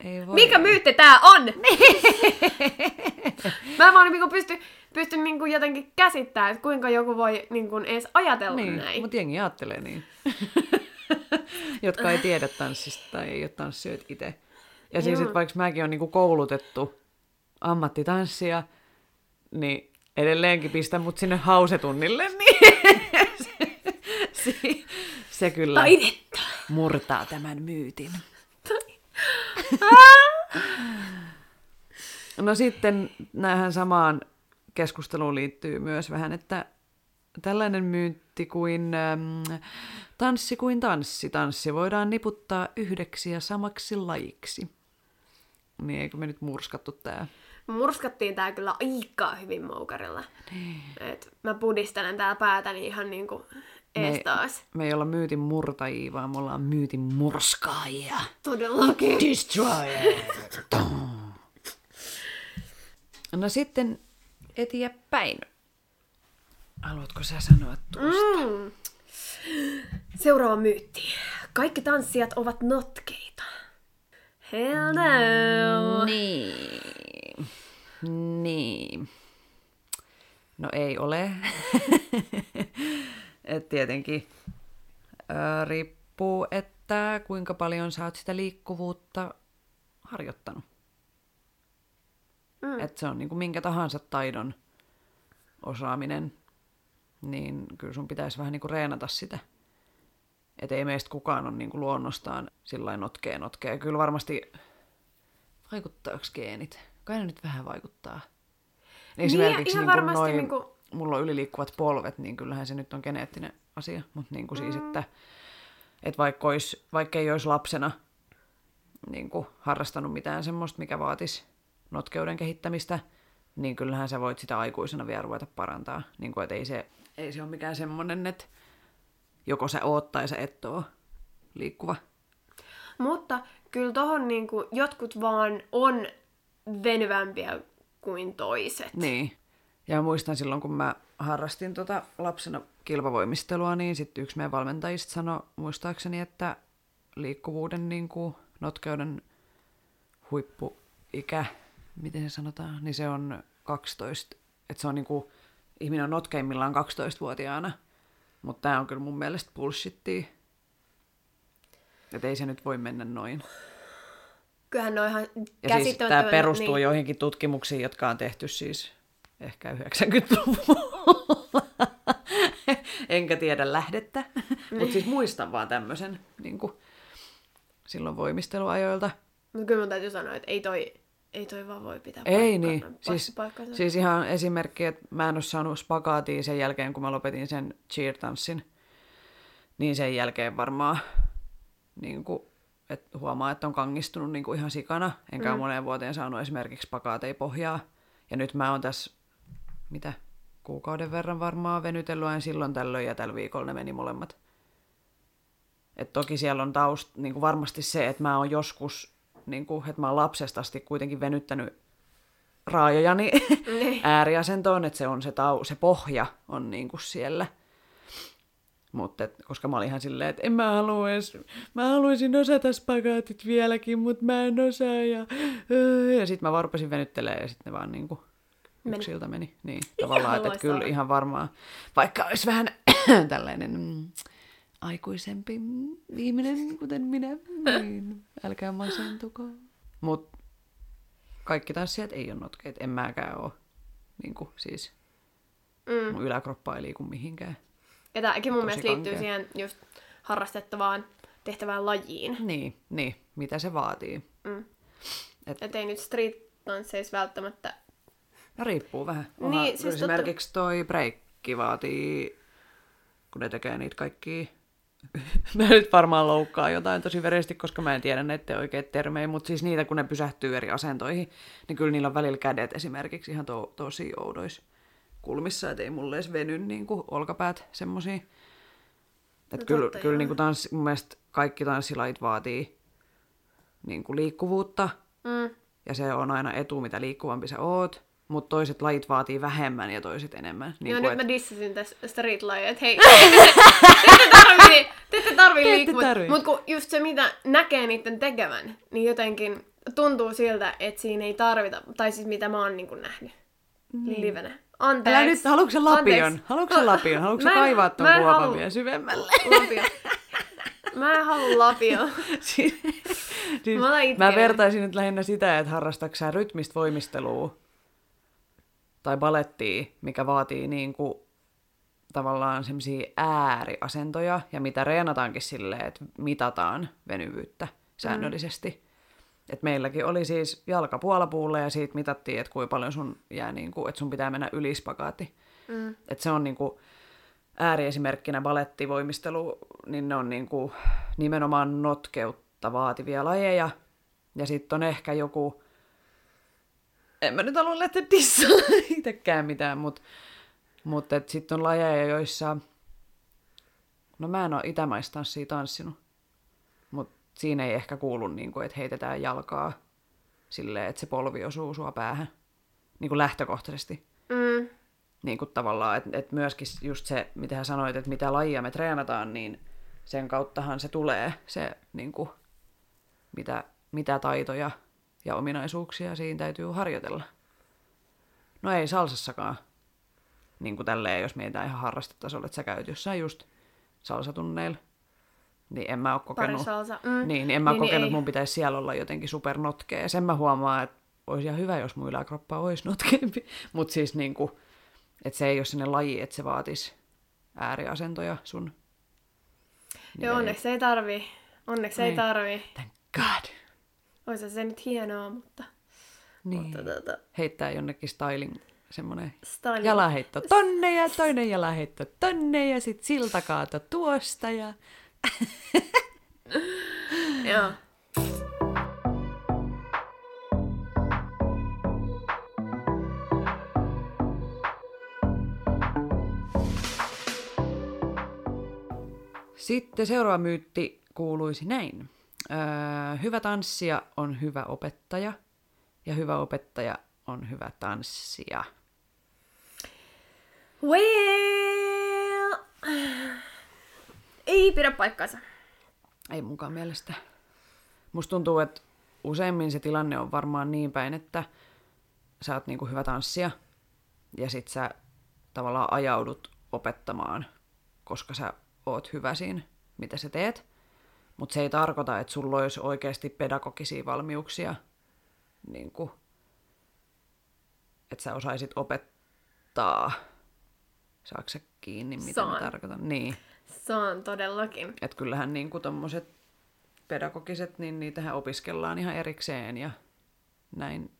Ei mikä myytti tää on? Mä vaan niinku pystyn, pystyn niinku jotenkin käsittämään, että kuinka joku voi niinku edes ajatella niin, näin. Mut jengi ajattelee niin. Jotka ei tiedä tanssista tai ei ole tanssijoita itse. Ja siis sit vaikka mäkin on niinku koulutettu ammattitanssia, niin edelleenkin pistän mut sinne hausetunnille, niin se, se, se kyllä taidetta murtaa tämän myytin. No sitten näihin samaan keskusteluun liittyy myös vähän, että tällainen myytti kuin ähm, tanssi kuin tanssi. Tanssi voidaan niputtaa yhdeksi ja samaksi lajiksi. Niin eikö me nyt murskattu tää? Murskattiin tää kyllä aikaa hyvin moukarilla. Niin. Et mä pudistelen tää päätäni ihan niinku ees me, taas. Me ei olla myytin murtajia, vaan me ollaan myytin murskaajia. Todellakin. Destroyer. No sitten eteenpäin. Haluatko sä sanoa tuosta? Mm. Seuraava myytti. Kaikki tanssijat ovat notkeita. Hello! Niin. Niin. No ei ole. Et tietenkin äh, riippuu, että kuinka paljon sä oot sitä liikkuvuutta harjoittanut. Mm. Et se on niinku minkä tahansa taidon osaaminen, niin kyllä sun pitäisi vähän niinku reenata sitä. Että ei meistä kukaan ole niinku luonnostaan sillain notkea notkea. Kyllä varmasti vaikuttaako geenit? Kai ne nyt vähän vaikuttaa. Niin, esimerkiksi niinku noin, niinku... mulla on yliliikkuvat polvet, niin kyllähän se nyt on geneettinen asia. Mutta niinku siis, mm. että et vaikka olis, vaikka ei olisi lapsena niinku harrastanut mitään semmoista, mikä vaatisi notkeuden kehittämistä, niin kyllähän sä voit sitä aikuisena vielä ruveta parantaa. Niinku, et ei se, ei se ole mikään semmoinen, että joko sä oot tai sä et oo liikkuva. Mutta kyllä tohon niinku jotkut vaan on venyvämpiä kuin toiset. Niin. Ja muistan silloin, kun mä harrastin tota lapsena kilpavoimistelua, niin sitten yksi meidän valmentajista sanoi muistaakseni, että liikkuvuuden niinku notkeuden huippuikä, miten se sanotaan, niin se on kaksitoista. Että se on niinku, ihminen on notkeimmillaan kaksitoistavuotiaana. Mutta tää on kyllä mun mielestä bullshittia. Että ei se nyt voi mennä noin. Kyllähän ne on ihan käsittämättömän... Ja siis tää perustuu niin joihinkin tutkimuksiin, jotka on tehty siis ehkä yhdeksänkymmentäluvulla. Enkä tiedä lähdettä. Mutta siis muistan vaan tämmösen niinku silloin voimisteluajoilta. Mutta kyllä mun täytyy sanoa, että ei toi, ei toi vaan voi pitää paikkaa. Ei niin. Siis, siis ihan esimerkki, että mä en ole saanut spagaatia sen jälkeen, kun mä lopetin sen cheer-tanssin. Niin sen jälkeen varmaan niin kuin, et huomaa, että on kangistunut niin kuin ihan sikana. Enkä mm. ole moneen vuoteen saanut esimerkiksi spagaatia pohjaa. Ja nyt mä oon tässä, mitä, kuukauden verran varmaan venytellyt aina silloin tällöin ja tällä viikolla ne meni molemmat. Et toki siellä on taust, niin kuin varmasti se, että mä oon joskus... Niin kuin, että mä oon lapsesta asti kuitenkin venyttänyt raajojani niin. ääriasentoon, että se on se, tau, se pohja on niinku siellä. Mutta koska mä olin ihan silleen, että en mä haluais, mä haluaisin osata spagaatit vieläkin, mutta mä en osaa. Ja, ja sit mä vaan rupesin venyttelemään ja sit ne vaan niinku yksiltä meni. Niin, tavallaan, että et kyllä ihan varmaan, vaikka olisi vähän tällainen mm, aikuisempi ihminen, kuten minä, niin älkää masentuko. Mut kaikki taas sieltä ei ole notkeet, en mäkään oo. Niinku siis, mm. mun yläkroppa ei liiku mihinkään. Ja tämäkin mun mielestä liittyy siihen just harrastettavaan tehtävään lajiin. Niin, niin. Mitä se vaatii. Mm. Että et ei nyt street-tansseissa välttämättä... No riippuu vähän. Oha, niin, siis esimerkiksi totta... toi breikki vaatii, kun ne tekee niitä kaikkia... mä nyt varmaan loukkaan jotain tosi veresti, koska mä en tiedä näiden oikeita termejä, mutta siis niitä kun ne pysähtyy eri asentoihin, niin kyllä niillä on välillä kädet esimerkiksi ihan to- tosi oudois. Kulmissa, ettei mulle edes veny niin kuin olkapäät semmosia. Että kyllä, kyllä niin kuin tanssi, mun mielestä kaikki tanssilajit vaatii niin kuin liikkuvuutta. Mm. Ja se on aina etu, mitä liikkuvampi sä oot. Mutta toiset lajit vaatii vähemmän ja toiset enemmän. Niin joo, nyt et... mä dissasin tässä street-lajia, että hei, te ette tarvii liikkua. Mutta kun just se, mitä näkee niiden tekevän, niin jotenkin tuntuu siltä, että siinä ei tarvita, tai siis mitä mä oon niin kuin nähnyt mm. livenä. Anteeksi. Älä nyt, haluatko se lapion? Haluatko se lapion? Haluatko se kaivaa ton kuopan vielä syvemmälle? Lapio. Mä en halua lapioon. Siis, siis mä, mä vertaisin nyt lähinnä sitä, että harrastatko sä rytmistä voimistelua tai balettia, mikä vaatii niinku tavallaan semmosia ääriasentoja ja mitä reenataankin silleen, että mitataan venyvyyttä säännöllisesti. Mm. Et meilläkin oli siis jalka puolapuulla ja siitä mitattiin, että kuinka paljon sun, jää niinku, et sun pitää mennä yli spagaatti. Mm. Et se on niinku ääriesimerkkinä balettivoimistelu, niin ne on niinku nimenomaan notkeutta vaativia lajeja. Ja sitten on ehkä joku, en mä nyt halua lähteä dissaa itsekään mitään, mutta mut sitten on lajeja, joissa, no mä en ole itämaistanssia tanssinut, mutta siinä ei ehkä kuulu, niin kuin, että heitetään jalkaa silleen, että se polvi osuu sua päähän niin kuin lähtökohtaisesti. Mm. Niin kuin tavallaan, että, että myöskin just se, mitä hän sanoit, että mitä lajia me treenataan, niin sen kauttahan se tulee, se, niin kuin, mitä, mitä taitoja ja ominaisuuksia siinä täytyy harjoitella. No ei salsassakaan. Niin kuin tälleen, jos mietitään ihan harrastetasolla, että sä käyt jossain just salsatunneilla. Niin en mä oo kokenut, mm. niin, niin en mä niin, kokenut niin mun pitäisi siellä olla jotenkin supernotkea. Sen mä huomaan, että olisi ihan hyvä, jos mun yläkroppa olisi notkeampi. Mutta siis niinku, että se ei ole sellainen laji, että se vaatisi ääriasentoja sun. Niin joo, onneksi ei tarvii. Onneksi niin. ei tarvii. Thank God. Olisi se nyt hienoa, mutta... Niin. mutta tuota... Heittää jonnekin styling, semmoinen styling. Jalaheitto tonne ja toinen jalaheitto tonne ja sit siltakaato tuosta ja... Joo. Sitten seuraava myytti kuuluisi näin. Öö, hyvä tanssija on hyvä opettaja ja hyvä opettaja on hyvä tanssija. Well... Ei pidä paikkaansa. Ei munkaan mielestä. Musta tuntuu, että useimmin se tilanne on varmaan niin päin, että sä oot niinku hyvä tanssija ja sit sä tavallaan ajaudut opettamaan, koska sä oot hyvä siinä, mitä sä teet. Mut se ei tarkoita, että sulla olisi oikeasti pedagogisia valmiuksia. Niinku, että sä osaisit opettaa. Saatko sä kiinni, mitä Saan. mä tarkoitan? Niin. Se on todellakin. Että kyllähän niinku tommoset pedagogiset, niin niitähän opiskellaan ihan erikseen ja näin.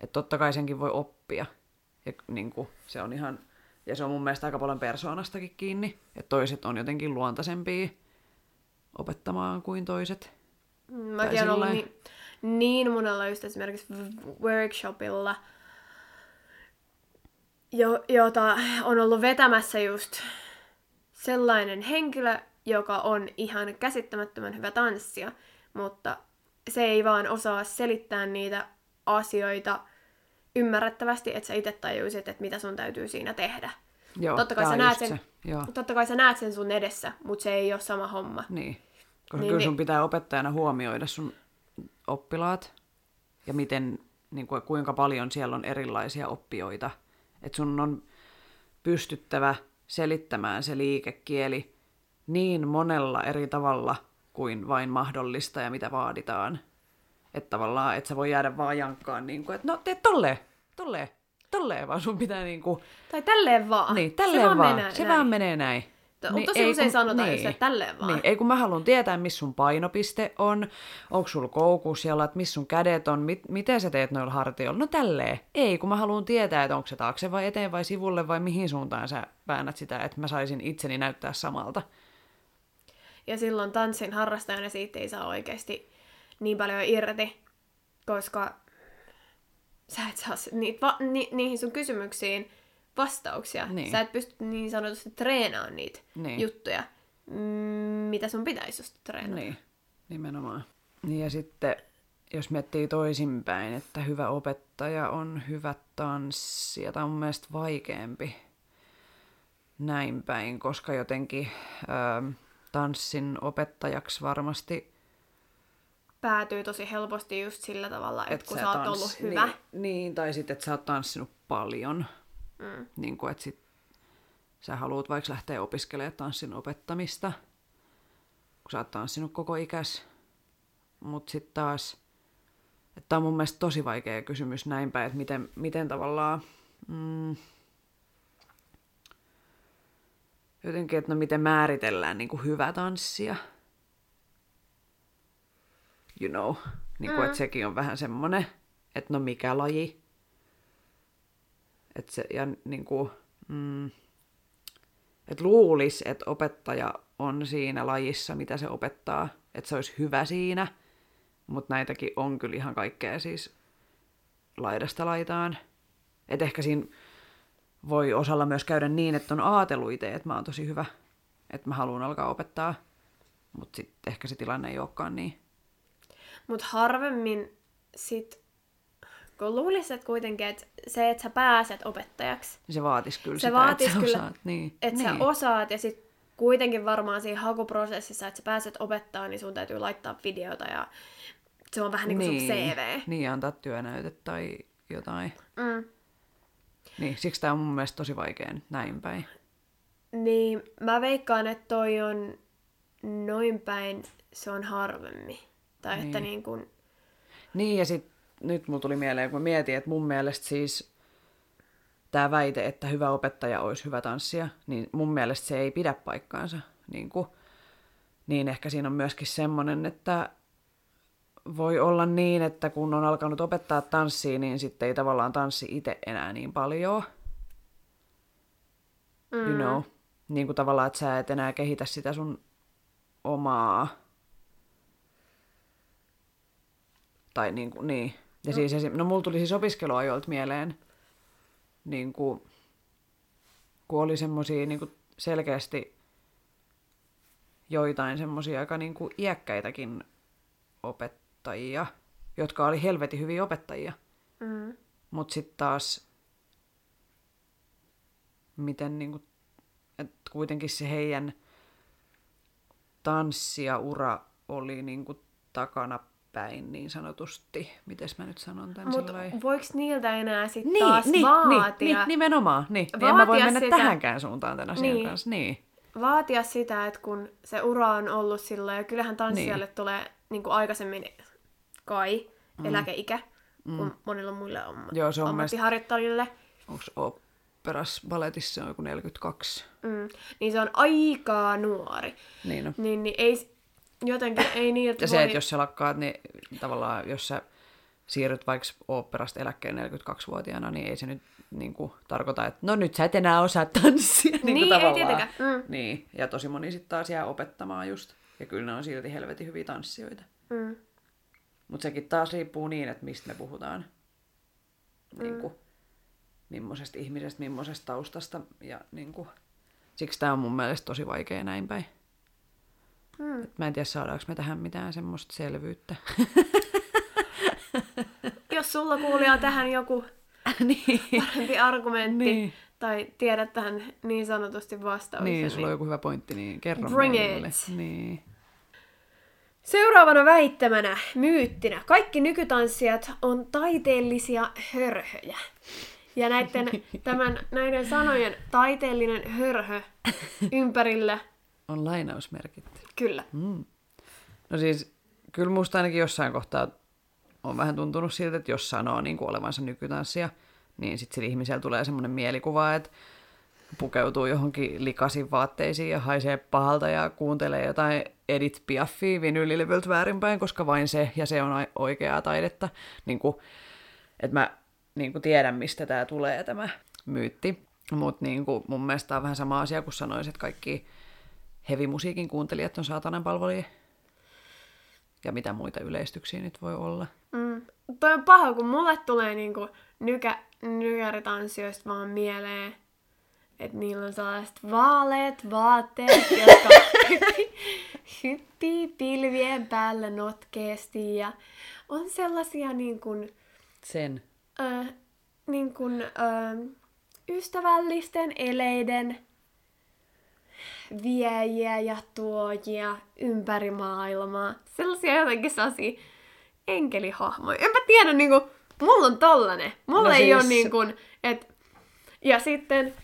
Että totta kai senkin voi oppia. Ja, niinku, se on ihan, ja se on mun mielestä aika paljon persoonastakin kiinni. Että toiset on jotenkin luontaisempia opettamaan kuin toiset. Mäkin on ollut niin, niin monella just esimerkiksi workshopilla, jo, jota on ollut vetämässä just... sellainen henkilö, joka on ihan käsittämättömän hyvä tanssija, mutta se ei vaan osaa selittää niitä asioita ymmärrettävästi, että sä itse tajuisit, että mitä sun täytyy siinä tehdä. Joo, totta, kai sä näet sen, se. totta kai sä näet sen sun edessä, mutta se ei ole sama homma. Niin, koska niin, kyllä sun pitää opettajana huomioida sun oppilaat ja miten, niin kuin, kuinka paljon siellä on erilaisia oppijoita. Että sun on pystyttävä selittämään se liikekieli niin monella eri tavalla kuin vain mahdollista ja mitä vaaditaan. Että tavallaan, että sä voi jäädä vaan jankkaan, niin kuin, että no tee tolleen, tolleen, tolleen, vaan sun pitää niin kuin... Tai tälleen vaan. Niin, tälleen se vaan, se vaan menee näin. To- niin, tosi usein kun, sanotaan, niin, että tälleen vaan. Niin, ei kun mä haluan tietää, missä sun painopiste on, onko sulla koukusjalat, missä sun kädet on, mit, miten sä teet noilla hartioilla, no tälleen. Ei, kun mä haluan tietää, että onko se taakse vai eteen vai sivulle vai mihin suuntaan sä väännät sitä, että mä saisin itseni näyttää samalta. Ja silloin tanssin harrastajana siitä ei saa oikeasti niin paljon irti, koska sä et saa niitä va- ni- niihin sun kysymyksiin vastauksia. Niin. Sä et pysty niin sanotusti treenaamaan niitä niin. juttuja, mitä sun pitäisi just treenata. Niin, nimenomaan. Ja sitten, jos miettii toisinpäin, että hyvä opettaja on hyvä tanssia, tämä on mun mielestä vaikeampi näin päin, koska jotenkin öö, tanssin opettajaksi varmasti päätyy tosi helposti just sillä tavalla, että et kun sä, sä oot tans... ollut hyvä. Niin, niin tai sitten, että sä oot tanssinut paljon. Mm. Niin kuin, että sit sä haluut vaikka lähteä opiskelemaan tanssin opettamista, kun sä oot tanssinut koko ikäs. Mutta sitten taas, että tää on mun mielestä tosi vaikea kysymys näin päin, että miten, miten tavallaan... Mm, jotenkin, että no miten määritellään niin kuin hyvä tanssia. You know, niin kuin, mm. että sekin on vähän semmoinen, että no mikä laji. Että se, ja niin kuin, mm, että luulisi, että opettaja on siinä lajissa, mitä se opettaa, että se olisi hyvä siinä, mutta näitäkin on kyllä ihan kaikkea siis laidasta laitaan. Että ehkä siinä voi osalla myös käydä niin, että on ajatellut itse, että mä oon tosi hyvä, että mä haluan alkaa opettaa, mutta sitten ehkä se tilanne ei olekaan niin. Mutta harvemmin sit, kun luulisit kuitenkin, että se, että sä pääset opettajaksi. Se vaatisi kyllä se sitä, vaatis että kyllä, osaat. Niin. Että niin. sä osaat ja sitten kuitenkin varmaan siinä hakuprosessissa, että sä pääset opettamaan, niin sun täytyy laittaa videota ja se on vähän niin kuin niin. sun C V. Niin, antaa työnäyte tai jotain. Mm. Niin, siksi tää on mun mielestä tosi vaikea nyt näin päin. Niin, mä veikkaan, että toi on noin päin, se on harvemmin. Tai niin. Että niin kuin... Niin, ja sit nyt mun tuli mieleen, kun mietin, että mun mielestä siis tää väite, että hyvä opettaja olisi hyvä tanssia, niin mun mielestä se ei pidä paikkaansa. Niin, kuin, niin ehkä siinä on myöskin semmonen, että voi olla niin, että kun on alkanut opettaa tanssia, niin sitten ei tavallaan tanssi itse enää niin paljon. Mm. You know? Niin kuin tavallaan, että sä et enää kehitä sitä sun omaa... Tai niin kuin, niin. Ja no. siis esim... No mulla tuli siis opiskeluajoilta mieleen, niin kuin, kun oli semmosia niin kuin selkeästi joitain semmosia aika niin kuin iäkkäitäkin opettajia, jotka oli helvetin hyviä opettajia. Mm. Mut sit taas, miten niin kuin, että kuitenkin se heidän tanssijaura oli niin kuin takana päin niin sanotusti. Mites mä nyt sanon tän Mut sillai? Voiko niiltä enää sit niin, taas niin, vaatia? Niin, niin, nimenomaan. Niin. Vaatia en mä voi mennä sitä... tähänkään suuntaan tän asian niin. kanssa. Niin. Vaatia sitä, että kun se ura on ollut sillä ja kyllähän tanssijalle niin. tulee niin kuin aikaisemmin kai mm. eläkeikä mm. kuin monilla muilla on, Joo, se on ammattiharjoittajille. Onko oopperas baletissa on joku neljäkymmentäkaksi? Mm. Niin se on aika nuori. Niin on. Niin, niin ei... Jotenkin ei niin, että ja se, voi... että jos sä lakkaat, niin tavallaan jos sä siirryt vaikka oopperasta eläkkeen neljäkymmentäkaksivuotiaana, niin ei se nyt niin kuin, tarkoita, että no nyt sä et enää osaa tanssia. Niin, niin kuin, ei tietenkään. Mm. Niin, ja tosi moni sitten taas jää opettamaan just. Ja kyllä ne on silti helvetin hyviä tanssijoita. Mm. Mutta sekin taas riippuu niin, että mistä me puhutaan. Niin kuin, mm. millaisesta ihmisestä, millaisesta taustasta. Ja niin kuin. Siksi tämä on mun mielestä tosi vaikea näin päin. Hmm. Mä en tiedä, saadaanko me tähän mitään semmoista selvyyttä. Jos sulla kuulijaa tähän joku niin. parempi argumentti niin. tai tiedät tähän niin sanotusti vastauksen. Niin, sulla on joku hyvä pointti, niin kerro Bring meille. It. Niin. Seuraavana väittämänä, myyttinä, kaikki nykytanssijat on taiteellisia hörhöjä. Ja näiden, tämän, näiden sanojen taiteellinen hörhö ympärillä on lainausmerkitty. Kyllä. Mm. No siis, kyllä musta ainakin jossain kohtaa on vähän tuntunut siltä, että jos sanoo niin kuin olevansa nykytanssia, niin sitten sillä ihmisellä tulee semmoinen mielikuva, että pukeutuu johonkin likaisiin vaatteisiin ja haisee pahalta ja kuuntelee jotain Edith Piaffia vinylilevyltä väärinpäin, koska vain se ja se on oikeaa taidetta. Niin kuin, että mä niin kuin tiedän, mistä tämä tulee, tämä myytti. Mutta niin kuin mun mielestä tämä on vähän sama asia, kun sanoisin, että kaikki hevimusiikin kuuntelijat on saatanan palvelijia. Ja mitä muita yleistyksiä nyt voi olla. Mm. Toi on paha, kun mulle tulee niinku nykä, nykäritanssijoista vaan mieleen, että niillä on sellaiset vaaleet vaatteet, jotka hyppii pilvien päällä notkeasti. Ja on sellaisia niin kuin, Sen. Ö, niin kuin, ö, ystävällisten eleiden viejiä ja tuojia ympäri maailmaa. Sellaisia jotenkin sellaisia enkelihahmoja. Enpä tiedä, niin kuin, mulla on tollanen. Mulla no ei siis... ole niin kuin, että... Ja sitten...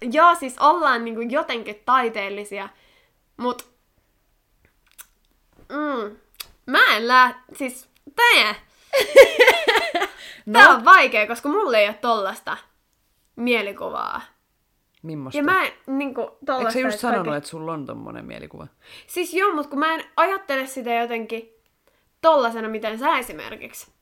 Joo, siis ollaan niin kuin jotenkin taiteellisia, mutta... Mm, mä en lää... Siis... Tää! Tää on vaikea, koska mulla ei ole tollasta mielikuvaa. Mimmosta? Ja mä en, niinku, tollaista... Eikö sä just sanonut, kaiken... että sulla on tommonen mielikuva? Siis joo, mutta kun mä en ajattele sitä jotenkin tollasena, miten sä esimerkiksi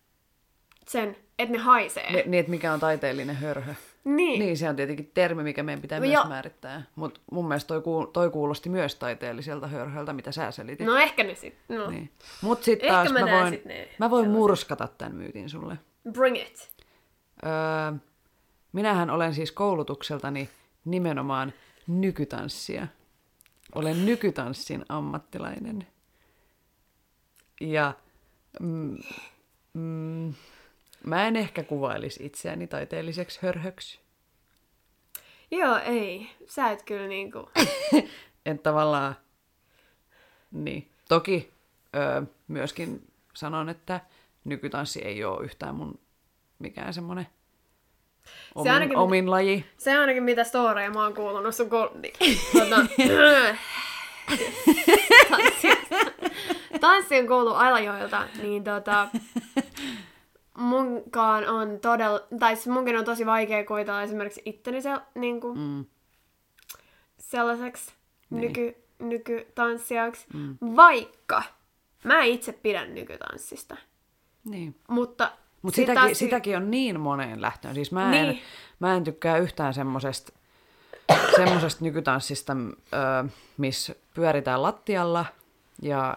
sen, että ne haisee. Ne, niin, että mikä on taiteellinen hörhö. Niin. Niin, se on tietenkin termi, mikä meidän pitää no, myös jo. määrittää. Mutta mun mielestä toi, kuul- toi kuulosti myös taiteelliselta hörhöltä, mitä sä selitit. No ehkä ne sit. No. Niin. Mut sit ehkä taas mä, mä voin, sit ne mä voin murskata tämän myytin sulle. Bring it. Öö, minähän olen siis koulutukseltani... nimenomaan nykytanssia. Olen nykytanssin ammattilainen. Ja mm, mm, mä en ehkä kuvailisi itseäni taiteelliseksi hörhöksi. Joo, ei. Sä et kyllä niinku... että tavallaan... Niin. Toki öö, myöskin sanon, että nykytanssi ei ole yhtään mun mikään semmoinen... Omin, se ainakin, omin laji. Se ainakin mitä storeja mä oon kuulunut sun kolmi. Tuota, tanssin kuuluu Ailajoilta, niin tota, munkaan on todella, tai munkin on tosi vaikea koitella esimerkiksi itteni se, niin kuin, mm. sellaiseksi niin. nyky, nykytanssijaksi, mm. vaikka mä itse pidän nykytanssista. Niin. Mutta... Mutta sitäkin, taas... sitäkin on niin moneen lähtöön. Siis mä en, niin. mä en tykkää yhtään semmosesta nykytanssista, missä pyöritään lattialla ja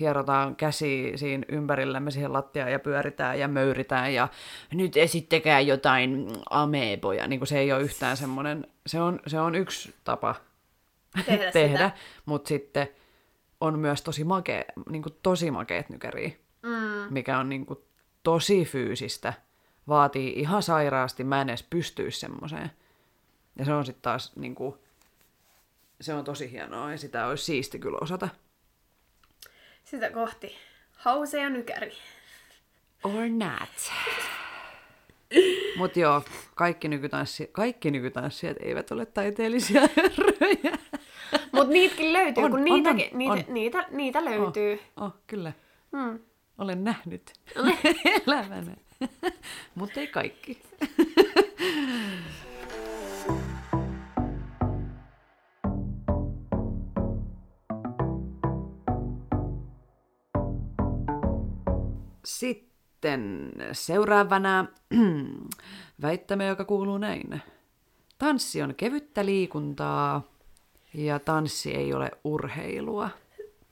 hierotaan käsi siinä ympärillämme siihen lattiaan ja pyöritään ja möyritään ja nyt esittekää jotain ameeboja. Niin se ei ole yhtään semmoinen, se on, se on yksi tapa tehdä, tehdä mutta sitten on myös tosi, makea, niin tosi makeet nykäriä, mm. mikä on... Niin tosi fyysistä, vaatii ihan sairaasti, mä en edes pystyisi semmoiseen. Ja se on sitten taas, niinku, se on tosi hienoa ja sitä olisi siisti kyllä osata. Sitä kohti. Hause ja nykäri. Or not. Mut joo, kaikki, nykytanssi, kaikki nykytanssijat eivät ole taiteellisia hörröjä. Mut niitäkin löytyy, on, kun on, niitäkin, on, niitä, on. Niitä, niitä löytyy. Oh, oh kyllä. Hmm. Olen nähnyt elämänä, mutta ei kaikki. Sitten seuraavana väittämä, joka kuuluu näin. Tanssi on kevyttä liikuntaa ja tanssi ei ole urheilua.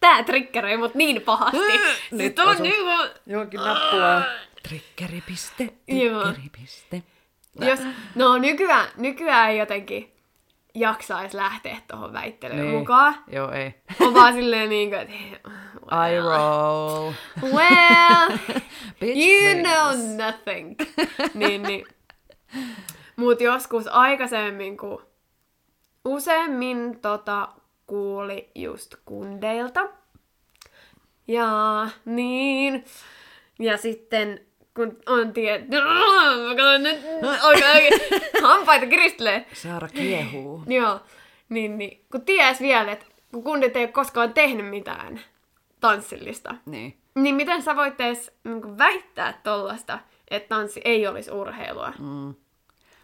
Tää triggeröi mut niin pahasti. Nyt on niinku... Johonkin nappua. Triggeripiste, triggeripiste. Jos, no nykyään, nykyään jotenkin jaksaisi lähteä tuohon väittelyyn niin mukaan. Joo, ei. On vaan silleen niin kuin, että well, I roll. Well, bitch, you please know nothing. niin, niin. Mut joskus aikaisemmin, kun useammin tota kuuli just kundeilta. Ja niin. Ja sitten kun on tietty, hampaita kiristelee. Saara kiehuu. Joo, niin, niin. Kun ties vielä, että kun kundit ei ole koskaan tehnyt mitään tanssillista, niin, niin miten sä voit edes niin väittää tollaista, että tanssi ei olisi urheilua? Mm.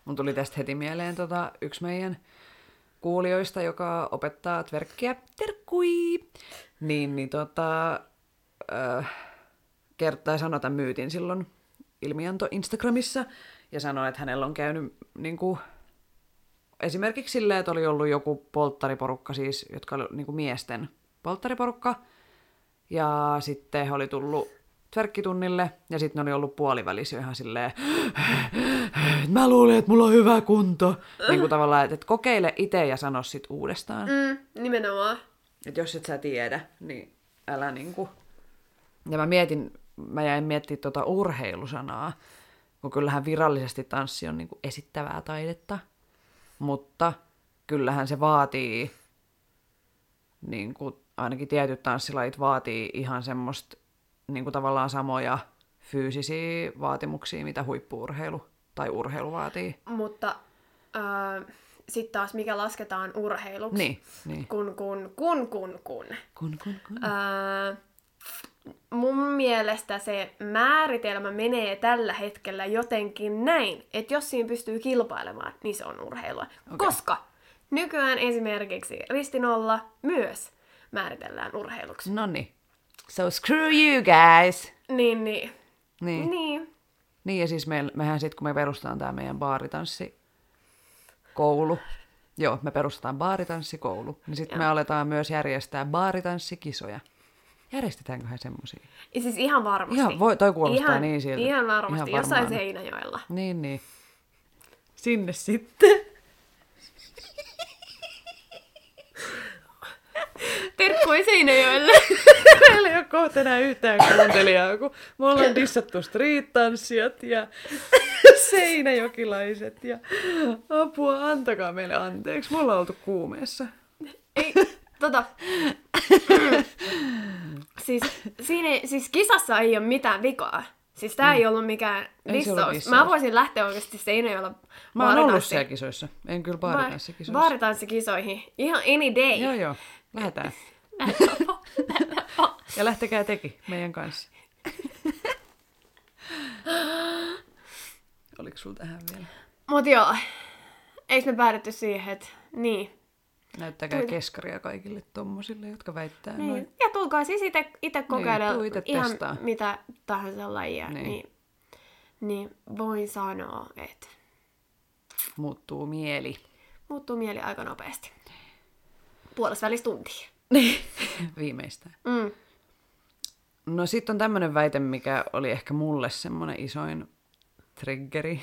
Mun tuli tästä heti mieleen tota, yksi meidän kuulijoista, joka opettaa twerkkiä. Terkkui! Niin, niin tota... Äh, kertaa sanoi tämän myytin silloin ilmianto Instagramissa ja sanoi, että hänellä on käynyt niin kuin, esimerkiksi silleen, että oli ollut joku polttariporukka siis, jotka oli niin kuin miesten polttariporukka ja sitten he oli tullut twerkkitunnille ja sitten ne oli ollut puolivälissä ihan silleen mä luulin, että mulla on hyvä kunto niin kuin tavallaan, että kokeile itse ja sano sit uudestaan. Mm, nimenomaan. Että jos et sä tiedä, niin älä niinku. Ja mä mietin, mä jäin miettimään tuota urheilusanaa, kun kyllähän virallisesti tanssi on niin kuin esittävää taidetta, mutta kyllähän se vaatii, niin kuin ainakin tietyt tanssilajit vaatii ihan semmoista niin kuin tavallaan samoja fyysisiä vaatimuksia, mitä huippu-urheilu tai urheilu vaatii. Mutta äh, sitten taas mikä lasketaan urheiluksi, niin, niin. kun kun kun kun kun. kun, kun, kun. Äh, Mun mielestä se määritelmä menee tällä hetkellä jotenkin näin, että jos siinä pystyy kilpailemaan, niin se on urheilua. Okay. Koska nykyään esimerkiksi ristinolla myös määritellään urheiluksi. Noniin. So screw you guys! Niin, niin. Niin, niin. niin ja siis me, mehän sitten kun me perustetaan tämä meidän baaritanssikoulu, joo, me perustetaan baaritanssikoulu, niin sitten me aletaan myös järjestää baaritanssikisoja. Järjestetäänköhän semmosia? Siis ihan varmasti. Ihan, voi, toi kuulostaa ihan, niin siltä. Ihan varmasti, ihan jossain Seinäjoella. Niin, niin. Sinne sitten. Terkkui Seinäjoelle. Meillä ei ole kohta enää yhtään kuuntelijaa, kun me ollaan dissattu street-tanssijat ja seinäjokilaiset. Ja apua, antakaa meille anteeksi. Me ollaan oltu kuumeessa. Ei, tota... Siis, siinä, siis kisassa ei ole mitään vikaa. Siis tää mm. ei ollut mikään vissaus. Mä voisin lähteä oikeasti Seinäjoella. Mä oon ollut siellä kisoissa. En kyllä baaritanssikisoissa. Baaritanssikisoihin. Ihan any day. Joo joo. Lähetään. Ja lähtekää teki meidän kanssa. Oliko sulla tähän vielä? Mut joo. Eiks me päädytty siihen, että niin. Näyttäkää Tui... keskaria kaikille tommosille, jotka väittää niin. noin. Ja tulkaa siis ite, ite kokeilla niin, ihan testaa. Mitä tahansa lajia. Niin. Niin, niin voin sanoa, että... Muuttuu mieli. Muuttuu mieli aika nopeasti. Puolessa välissä tuntia. Viimeistään. Mm. No sit on tämmönen väite, mikä oli ehkä mulle semmonen isoin triggeri.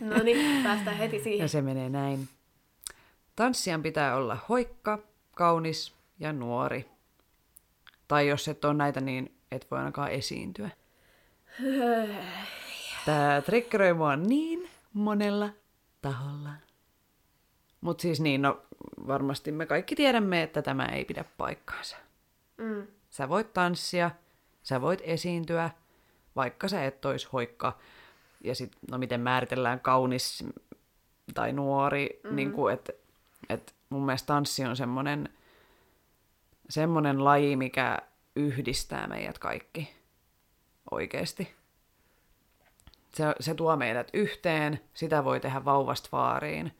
No niin, päästään heti siihen. Ja se menee näin. Tanssijan pitää olla hoikka, kaunis ja nuori. Tai jos et ole näitä, niin et voi ainakaan esiintyä. Tää triggeröi mua niin monella taholla. Mut siis niin, no varmasti me kaikki tiedämme, että tämä ei pidä paikkaansa. Mm. Sä voit tanssia, sä voit esiintyä, vaikka sä et ois hoikka. Ja sit, no miten määritellään kaunis tai nuori, mm-hmm. niin kuin, että Et mun mielestä tanssi on semmonen, semmonen laji, mikä yhdistää meidät kaikki oikeesti. Se, se tuo meidät yhteen, sitä voi tehdä vauvasta vaariin.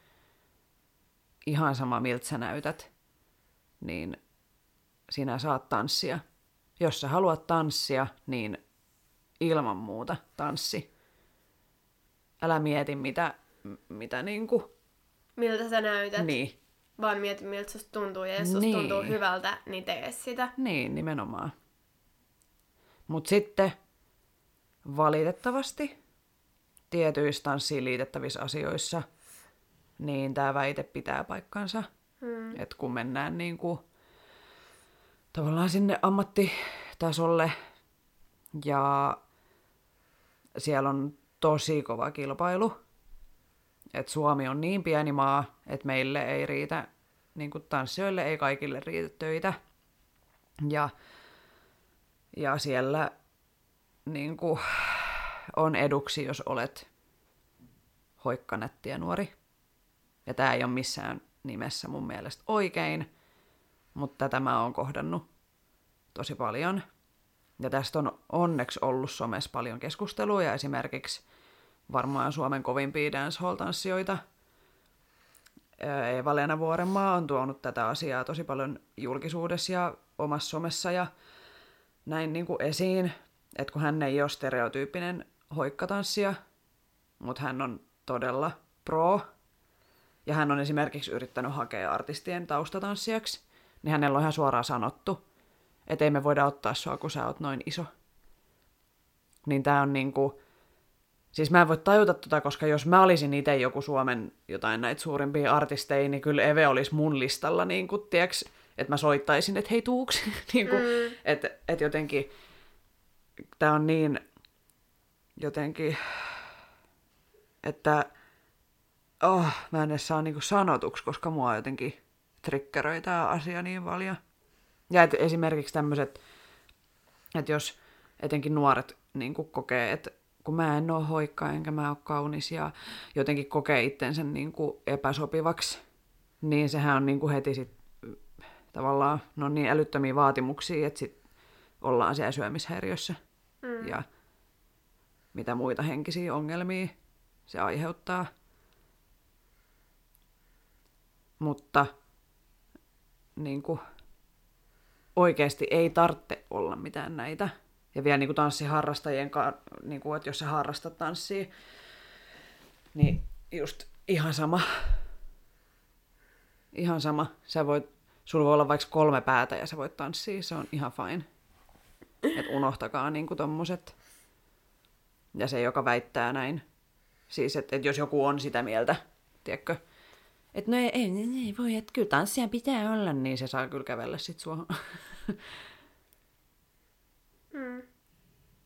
Ihan sama miltä sä näytät, niin sinä saat tanssia. Jos sä haluat tanssia, niin ilman muuta tanssi. Älä mieti mitä, mitä niinku... Miltä sä näytät, niin. vaan mieti, miltä susta tuntuu, ja jos susta niin. tuntuu hyvältä, niin tee sitä. Niin, nimenomaan. Mut sitten valitettavasti tietyissä tanssiin liitettävissä asioissa niin tämä väite pitää paikkansa. Mm. Että kun mennään niin kuin tavallaan sinne ammattitasolle ja siellä on tosi kova kilpailu. Et Suomi on niin pieni maa, että meille ei riitä, niin kuin tanssijoille ei kaikille riitä töitä. Ja, ja siellä niin kuin on eduksi, jos olet hoikkanätti ja nuori. Ja tämä ei ole missään nimessä mun mielestä oikein, mutta tätä mä oon kohdannut tosi paljon. Ja tästä on onneksi ollut somessa paljon keskustelua ja esimerkiksi varmaan Suomen kovimpia dancehall-tanssijoita Eeva-Leena Vuorenmaa on tuonut tätä asiaa tosi paljon julkisuudessa ja omassa somessa ja näin niin kuin esiin, että kun hän ei ole stereotyyppinen hoikkatanssija, mutta hän on todella pro ja hän on esimerkiksi yrittänyt hakea artistien taustatanssijaksi, niin hänellä on ihan suoraan sanottu, että ei me voida ottaa sua, kun sä oot noin iso. Niin tää on niinku... Siis mä en voi tajuta tota, koska jos mä olisin itse joku Suomen jotain näitä suurimpia artisteja, niin kyllä Eve olisi mun listalla, niin kun, tiiäks, että mä soittaisin, että hei tuuks. niin kun, mm. Että et jotenkin... Tää on niin... Jotenkin... Että... Oh, mä en edes saa niinku sanotuksi, koska mua jotenkin triggeröi tää asia niin paljon. Ja et esimerkiksi tämmöiset, että jos etenkin nuoret niin kun kokee, että kun mä en ole hoikka enkä mä ole kaunis ja jotenkin kokee itsensä niin kun epäsopivaksi, niin sehän on niin kun heti sit, tavallaan no niin älyttömiä vaatimuksia, että sit ollaan siellä syömishäiriössä mm. ja mitä muita henkisiä ongelmia se aiheuttaa. Mutta niin kun, oikeasti ei tarvitse olla mitään näitä. Ja vielä niin kuin tanssiharrastajien kanssa, niin kuin, että jos sä harrastat tanssia, niin just ihan sama. Ihan sama. Sä voit, sulla voi olla vaikka kolme päätä ja sä voit tanssia, se on ihan fine. Et unohtakaa niin kuin tommoset. Ja se, joka väittää näin. Siis, että et jos joku on sitä mieltä, tiedätkö? Että no ei, ei, ei voi, että kyllä tanssia pitää olla, niin se saa kyllä kävellä sit sua. mm.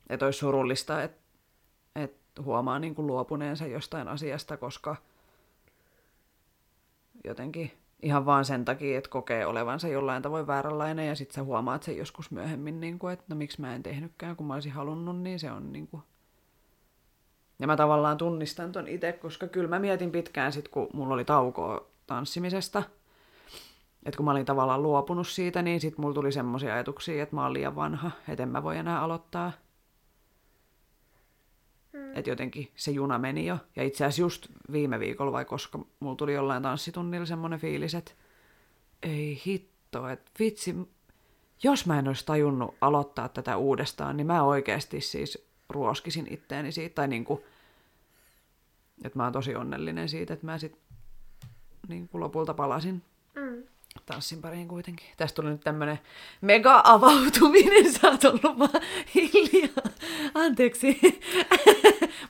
Että olisi surullista, että et huomaa niinku luopuneensa jostain asiasta, koska jotenkin ihan vaan sen takia, että kokee olevansa jollain tavoin vääränlainen ja sit sä huomaat sen joskus myöhemmin, niinku, että no miksi mä en tehnytkään, kun mä olisin halunnut, niin se on niinku... Ja mä tavallaan tunnistan ton itse, koska kyllä mä mietin pitkään sit, kun mulla oli taukoa tanssimisesta. Että kun mä olin tavallaan luopunut siitä, niin sit mulla tuli semmosia ajatuksia, että mä oon liian vanha, et en mä voi enää aloittaa. Mm. Että jotenkin se juna meni jo. Ja itse asiassa just viime viikolla vai koska mulla tuli jollain tanssitunnilla semmonen fiilis, että ei hitto, että vitsi, jos mä en olisi tajunnut aloittaa tätä uudestaan, niin mä oikeasti siis... ruoskisin itteeni siitä, tai niinku, että mä oon tosi onnellinen siitä, että mä sit niinku lopulta palasin mm. tanssin pariin kuitenkin. Tästä tuli nyt tämmönen mega-avautuminen, sä oot ollut vaan hiljaa. Anteeksi,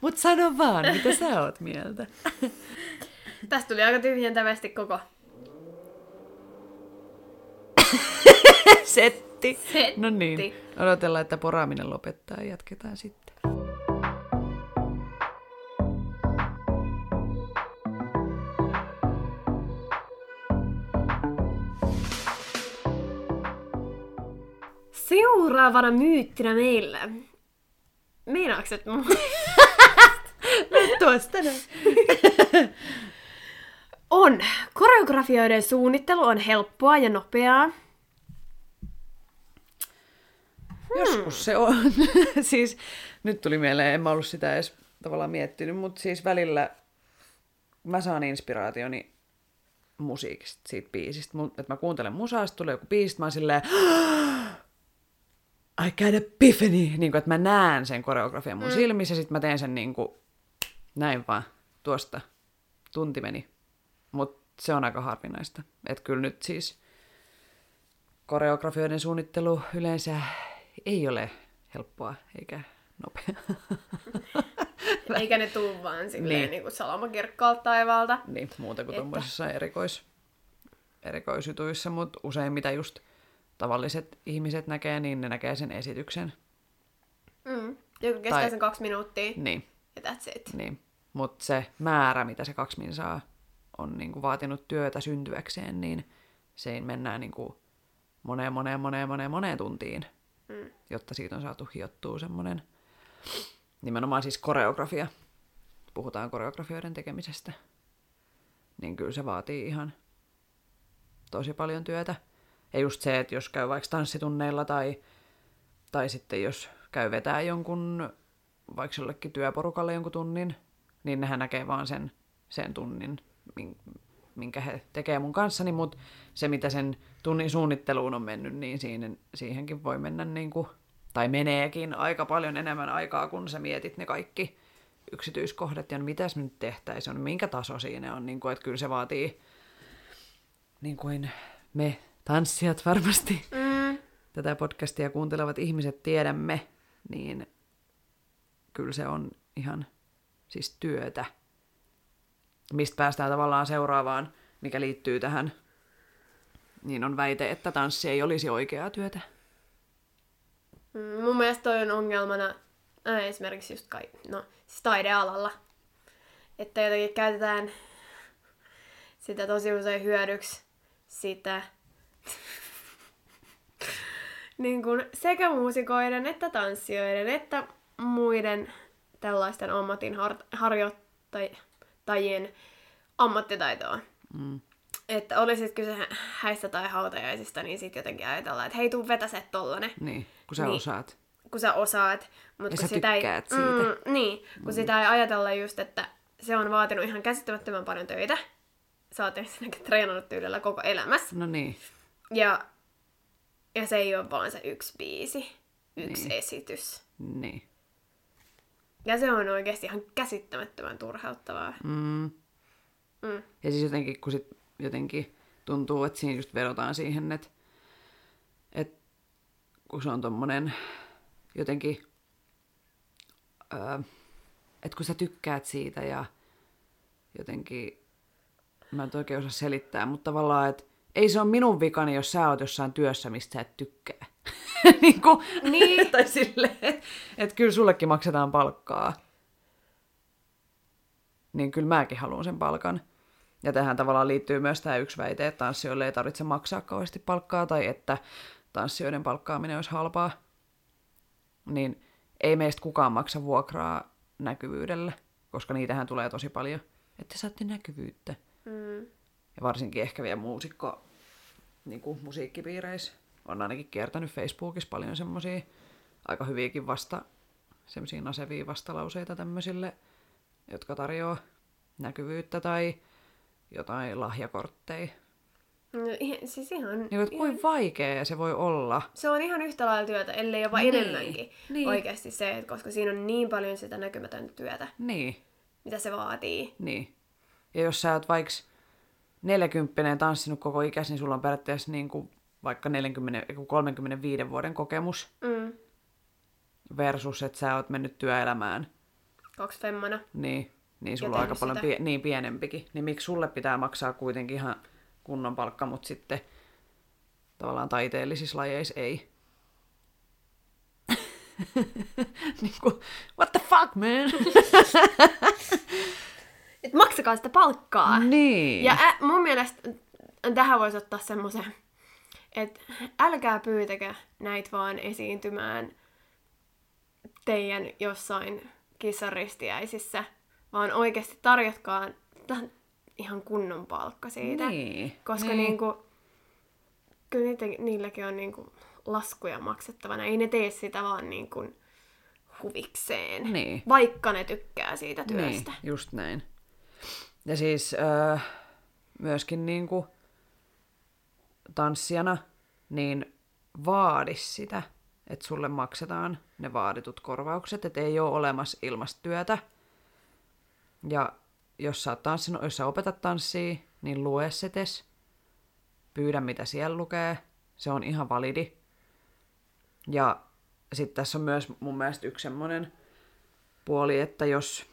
mut sano vaan, mitä sä oot mieltä. Tästä tuli aika tyhjentävästi koko setti. Setti. No niin, odotellaan, että poraaminen lopettaa ja jatketaan sitten. Seuraavana myyttinä meillä. Meinaatko, että mun... Nyt tuosta näin. On. Koreografioiden suunnittelu on helppoa ja nopeaa. Hmm. Joskus se on. Siis nyt tuli mieleen, en mä ollut sitä edes tavallaan miettinyt, mutta siis välillä mä saan inspiraationi musiikista, siitä biisistä. Että mä kuuntelen musaa, sit tulee joku biisi, mä oon silleen I got epiphany, niin kuin, että mä näen sen koreografian mun mm. silmissä, sit mä teen sen niin kuin näin vaan, tuosta tunti meni. Mut se on aika harvinaista. Että kyllä nyt siis koreografioiden suunnittelu yleensä ei ole helppoa eikä nopeaa. Eikä ne tule vaan silleen niin. Niin kuin salamakirkkaalta taivaalta. Niin, muuta kuin että... tuommoisissa erikois, erikoisjutuissa, mutta usein mitä just tavalliset ihmiset näkee, niin ne näkee sen esityksen. Mm. Joku kestää tai... sen kaksi minuuttia. Niin. Ja that's it. Niin. Mutta se määrä, mitä se kaksi min saa, on niinku vaatinut työtä syntyäkseen, niin se mennään niinku moneen, moneen, moneen, moneen, moneen tuntiin, mm. jotta siitä on saatu hiottua semmoinen nimenomaan siis koreografia. Puhutaan koreografioiden tekemisestä. Niin kyllä se vaatii ihan tosi paljon työtä. Ja just se, että jos käy vaikka tanssitunneilla tai, tai sitten jos käy vetää jonkun, vaikka jollekin työporukalle jonkun tunnin, niin nehän näkee vaan sen, sen tunnin, minkä he tekee mun kanssani, mutta se mitä sen tunnin suunnitteluun on mennyt, niin siinä, siihenkin voi mennä niin kuin, tai meneekin aika paljon enemmän aikaa, kun sä mietit ne kaikki yksityiskohdat ja mitäs me nyt tehtäisiin, on, minkä taso siinä on, niin kuin, että kyllä se vaatii niin kuin me tanssijat varmasti mm. tätä podcastia kuuntelevat ihmiset tiedämme, niin kyllä se on ihan siis työtä, mistä päästään tavallaan seuraavaan, mikä liittyy tähän, niin on väite, että tanssi ei olisi oikeaa työtä. Mm, mun mielestä toi on ongelmana äh, esimerkiksi just kai, no, siis taidealalla, että jotenkin käytetään sitä tosi usein hyödyksi sitä niin kun sekä muusikoiden että tanssijoiden että muiden tällaisten ammatin har- harjoittajien ammattitaitoa. Mm. Että oli sit kyse häistä tai hautajaisista, niin sit jotenkin ajatellaan, että hei, tuu vetäse tollanen. Niin, kun sä niin, osaat. Kun sä osaat. Mut ja kun sä sitä tykkäät ei, siitä. Mm, niin, kun mm. sitä ei ajatella just, että se on vaatinut ihan käsittämättömän paljon töitä. Sä oot ensinnäkin treenannut tyydellä koko elämässä. No niin. Ja, ja se ei ole vaan se yksi biisi, yksi niin. esitys. Niin. Ja se on oikeasti ihan käsittämättömän turhauttavaa. Mm. Mm. Ja siis jotenkin, kun sit jotenkin tuntuu, että siinä just vedotaan siihen, että, että kun se on tommonen jotenkin, ää, että kun sä tykkäät siitä ja jotenkin, mä en oikein osaa selittää, mutta tavallaan, että ei se ole minun vikani, jos sä oot jossain työssä, mistä sä et tykkää. niin kuin, niin. tai silleen, että et kyllä sullekin maksetaan palkkaa. Niin kyllä mäkin haluan sen palkan. Ja tähän tavallaan liittyy myös tämä yksi väite, että tanssijoille ei tarvitse maksaa kauheasti palkkaa, tai että tanssijoiden palkkaaminen olisi halpaa. Niin ei meistä kukaan maksa vuokraa näkyvyydellä, koska niitähän tulee tosi paljon. Että saatte näkyvyyttä. Mm. Ja varsinkin ehkä vielä muusikko, niin kuin musiikkipiireissä. Olen ainakin kiertänyt Facebookissa paljon semmoisia aika hyviäkin vasta, semmoisia nasevia vastalauseita tämmöisille, jotka tarjoaa näkyvyyttä tai jotain lahjakortteja. No, siis ihan... Niin, että kuin ihan... vaikea se voi olla. Se on ihan yhtä lailla työtä, ellei jopa niin, enemmänkin niin. Oikeasti se, että koska siinä on niin paljon sitä näkymätöntä työtä, niin. mitä se vaatii. Niin. Ja jos sä oot vaikka neljäkymppinen tanssinut koko ikäsi, niin sulla on periaatteessa niin kuin vaikka neljäkymmentä, kolmekymmentäviisi vuoden kokemus mm. versus, että sä oot mennyt työelämään. Kaksi femmana. Niin, niin sulla on aika paljon pie- niin pienempikin. Niin miksi sulle pitää maksaa kuitenkin ihan kunnon palkka, mutta sitten tavallaan taiteellisissa lajeissa ei. niin kuin, what the fuck, man? Et maksakaa sitä palkkaa. Niin. Ja ä, mun mielestä tähän voisi ottaa semmoisen... Että älkää pyytäkää näitä vaan esiintymään teidän jossain kissaristiäisissä, vaan oikeasti tarjotkaa t- ihan kunnon palkka siitä. Niin, koska niin. Niinku, kyllä niitä, niilläkin on niinku laskuja maksettavana. Ei ne tee sitä vaan niinku huvikseen, niin. vaikka ne tykkää siitä työstä. Niin, just näin. Ja siis äh, myöskin niinku... tanssijana, niin vaadi sitä, että sulle maksetaan ne vaaditut korvaukset, että ei ole olemassa ilmasta työtä. Ja jos sä oot tanssinut, jos sä opetat tanssia, niin lue se tes. Pyydä, mitä siellä lukee. Se on ihan validi. Ja sitten tässä on myös mun mielestä yksi semmoinen puoli, että jos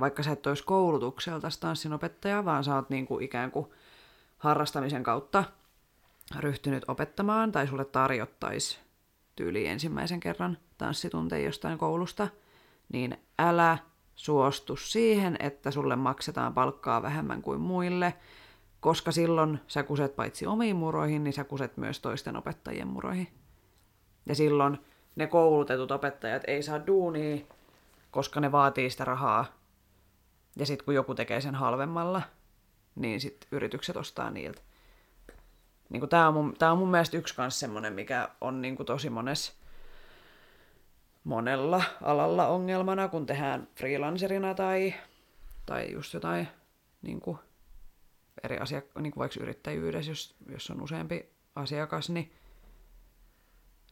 vaikka sä et olisi koulutukselta tanssinopettajaa, vaan sä oot niin kuin ikään kuin harrastamisen kautta ryhtynyt opettamaan, tai sulle tarjottaisi tyyli ensimmäisen kerran tanssitunteja jostain koulusta, niin älä suostu siihen, että sulle maksetaan palkkaa vähemmän kuin muille, koska silloin sä kuset paitsi omiin muroihin, niin sä kuset myös toisten opettajien muroihin. Ja silloin ne koulutetut opettajat ei saa duunia, koska ne vaatii sitä rahaa. Ja sitten kun joku tekee sen halvemmalla, niin sitten yritykset ostaa niiltä. Niin tämä on, on mun mielestä yksi kans semmoinen, mikä on niin tosi mones, monella alalla ongelmana, kun tehdään freelancerina tai, tai just jotain niin eri asiakka- niin vaikka yrittäjyydessä, jos, jos on useampi asiakas, niin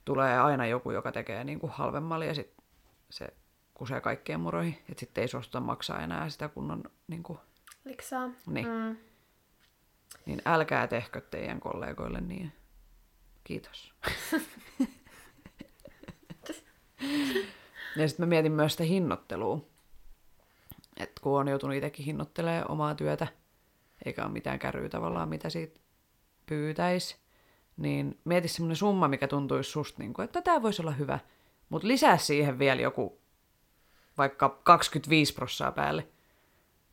tulee aina joku, joka tekee niin halvemmalla ja sitten se kusee kaikkien muroihin, että sitten ei suostuta maksaa enää sitä kunnon niin kuin... liksaa. Niin. Mm. Niin älkää tehkö teidän kollegoille niin. Kiitos. Ja sitten mä mietin myös sitä hinnoittelua. Että kun on joutunut itsekin hinnoittelemaan omaa työtä, eikä ole mitään kärryä tavallaan, mitä siitä pyytäisi, niin mieti semmoinen summa, mikä tuntuisi susta, niin kuin, että tämä voisi olla hyvä, mutta lisää siihen vielä joku vaikka kaksikymmentäviisi prosenttia päälle,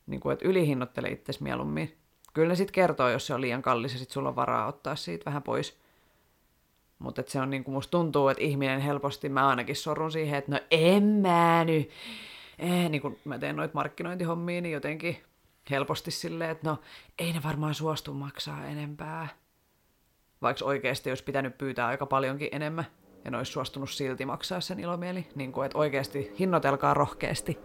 niin kuin, että ylihinnoittele itsesi mieluummin. Kyllä ne sitten kertoo, jos se on liian kallis ja sitten sulla on varaa ottaa siitä vähän pois. Mutta se on niin kuin musta tuntuu, että ihminen helposti, mä ainakin sorrun siihen, että no en mä nyt. Eh, niin kun mä teen noita markkinointihommia, niin jotenkin helposti silleen, että no ei ne varmaan suostu maksaa enempää. Vaikka oikeasti olisi pitänyt pyytää aika paljonkin enemmän ja ne olisi suostunut silti maksaa sen ilomieli. Niin kuin, että oikeasti hinnoitelkaa rohkeasti.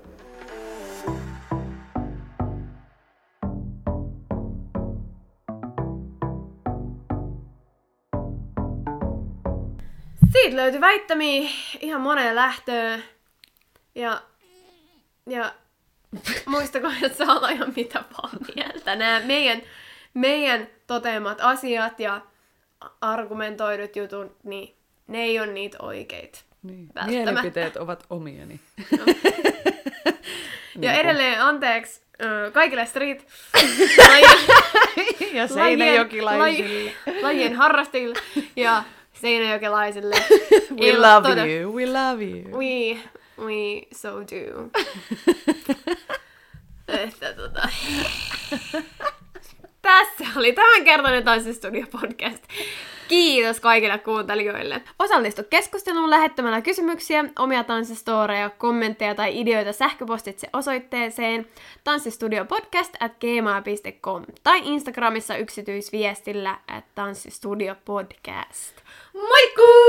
Siitä löytyi väittämiä ihan moneen lähtöön. Ja, ja muistakaa, että saa olla ihan mitä vaan mieltä. Nämä meidän, meidän toteamat asiat ja argumentoidut jutut, niin ne ei ole niitä oikeita. Niin. Mielipiteet ovat omieni. No. Ja edelleen anteeksi kaikille street lajien, ja seinäjokilaisille. Lajien, lajien harrastajille ja seinäjokelaisille. We Il- love todella... you, we love you. We, we so do. Että tota... Tässä oli tämänkertainen Tanssistudio-podcast. Kiitos kaikille kuuntelijoille. Osallistu keskusteluun lähettämällä kysymyksiä, omia tanssistooreja, kommentteja tai ideoita sähköpostitse osoitteeseen tanssistudiopodcast at gmail dot com tai Instagramissa yksityisviestillä at tanssistudiopodcast. Moikkuu!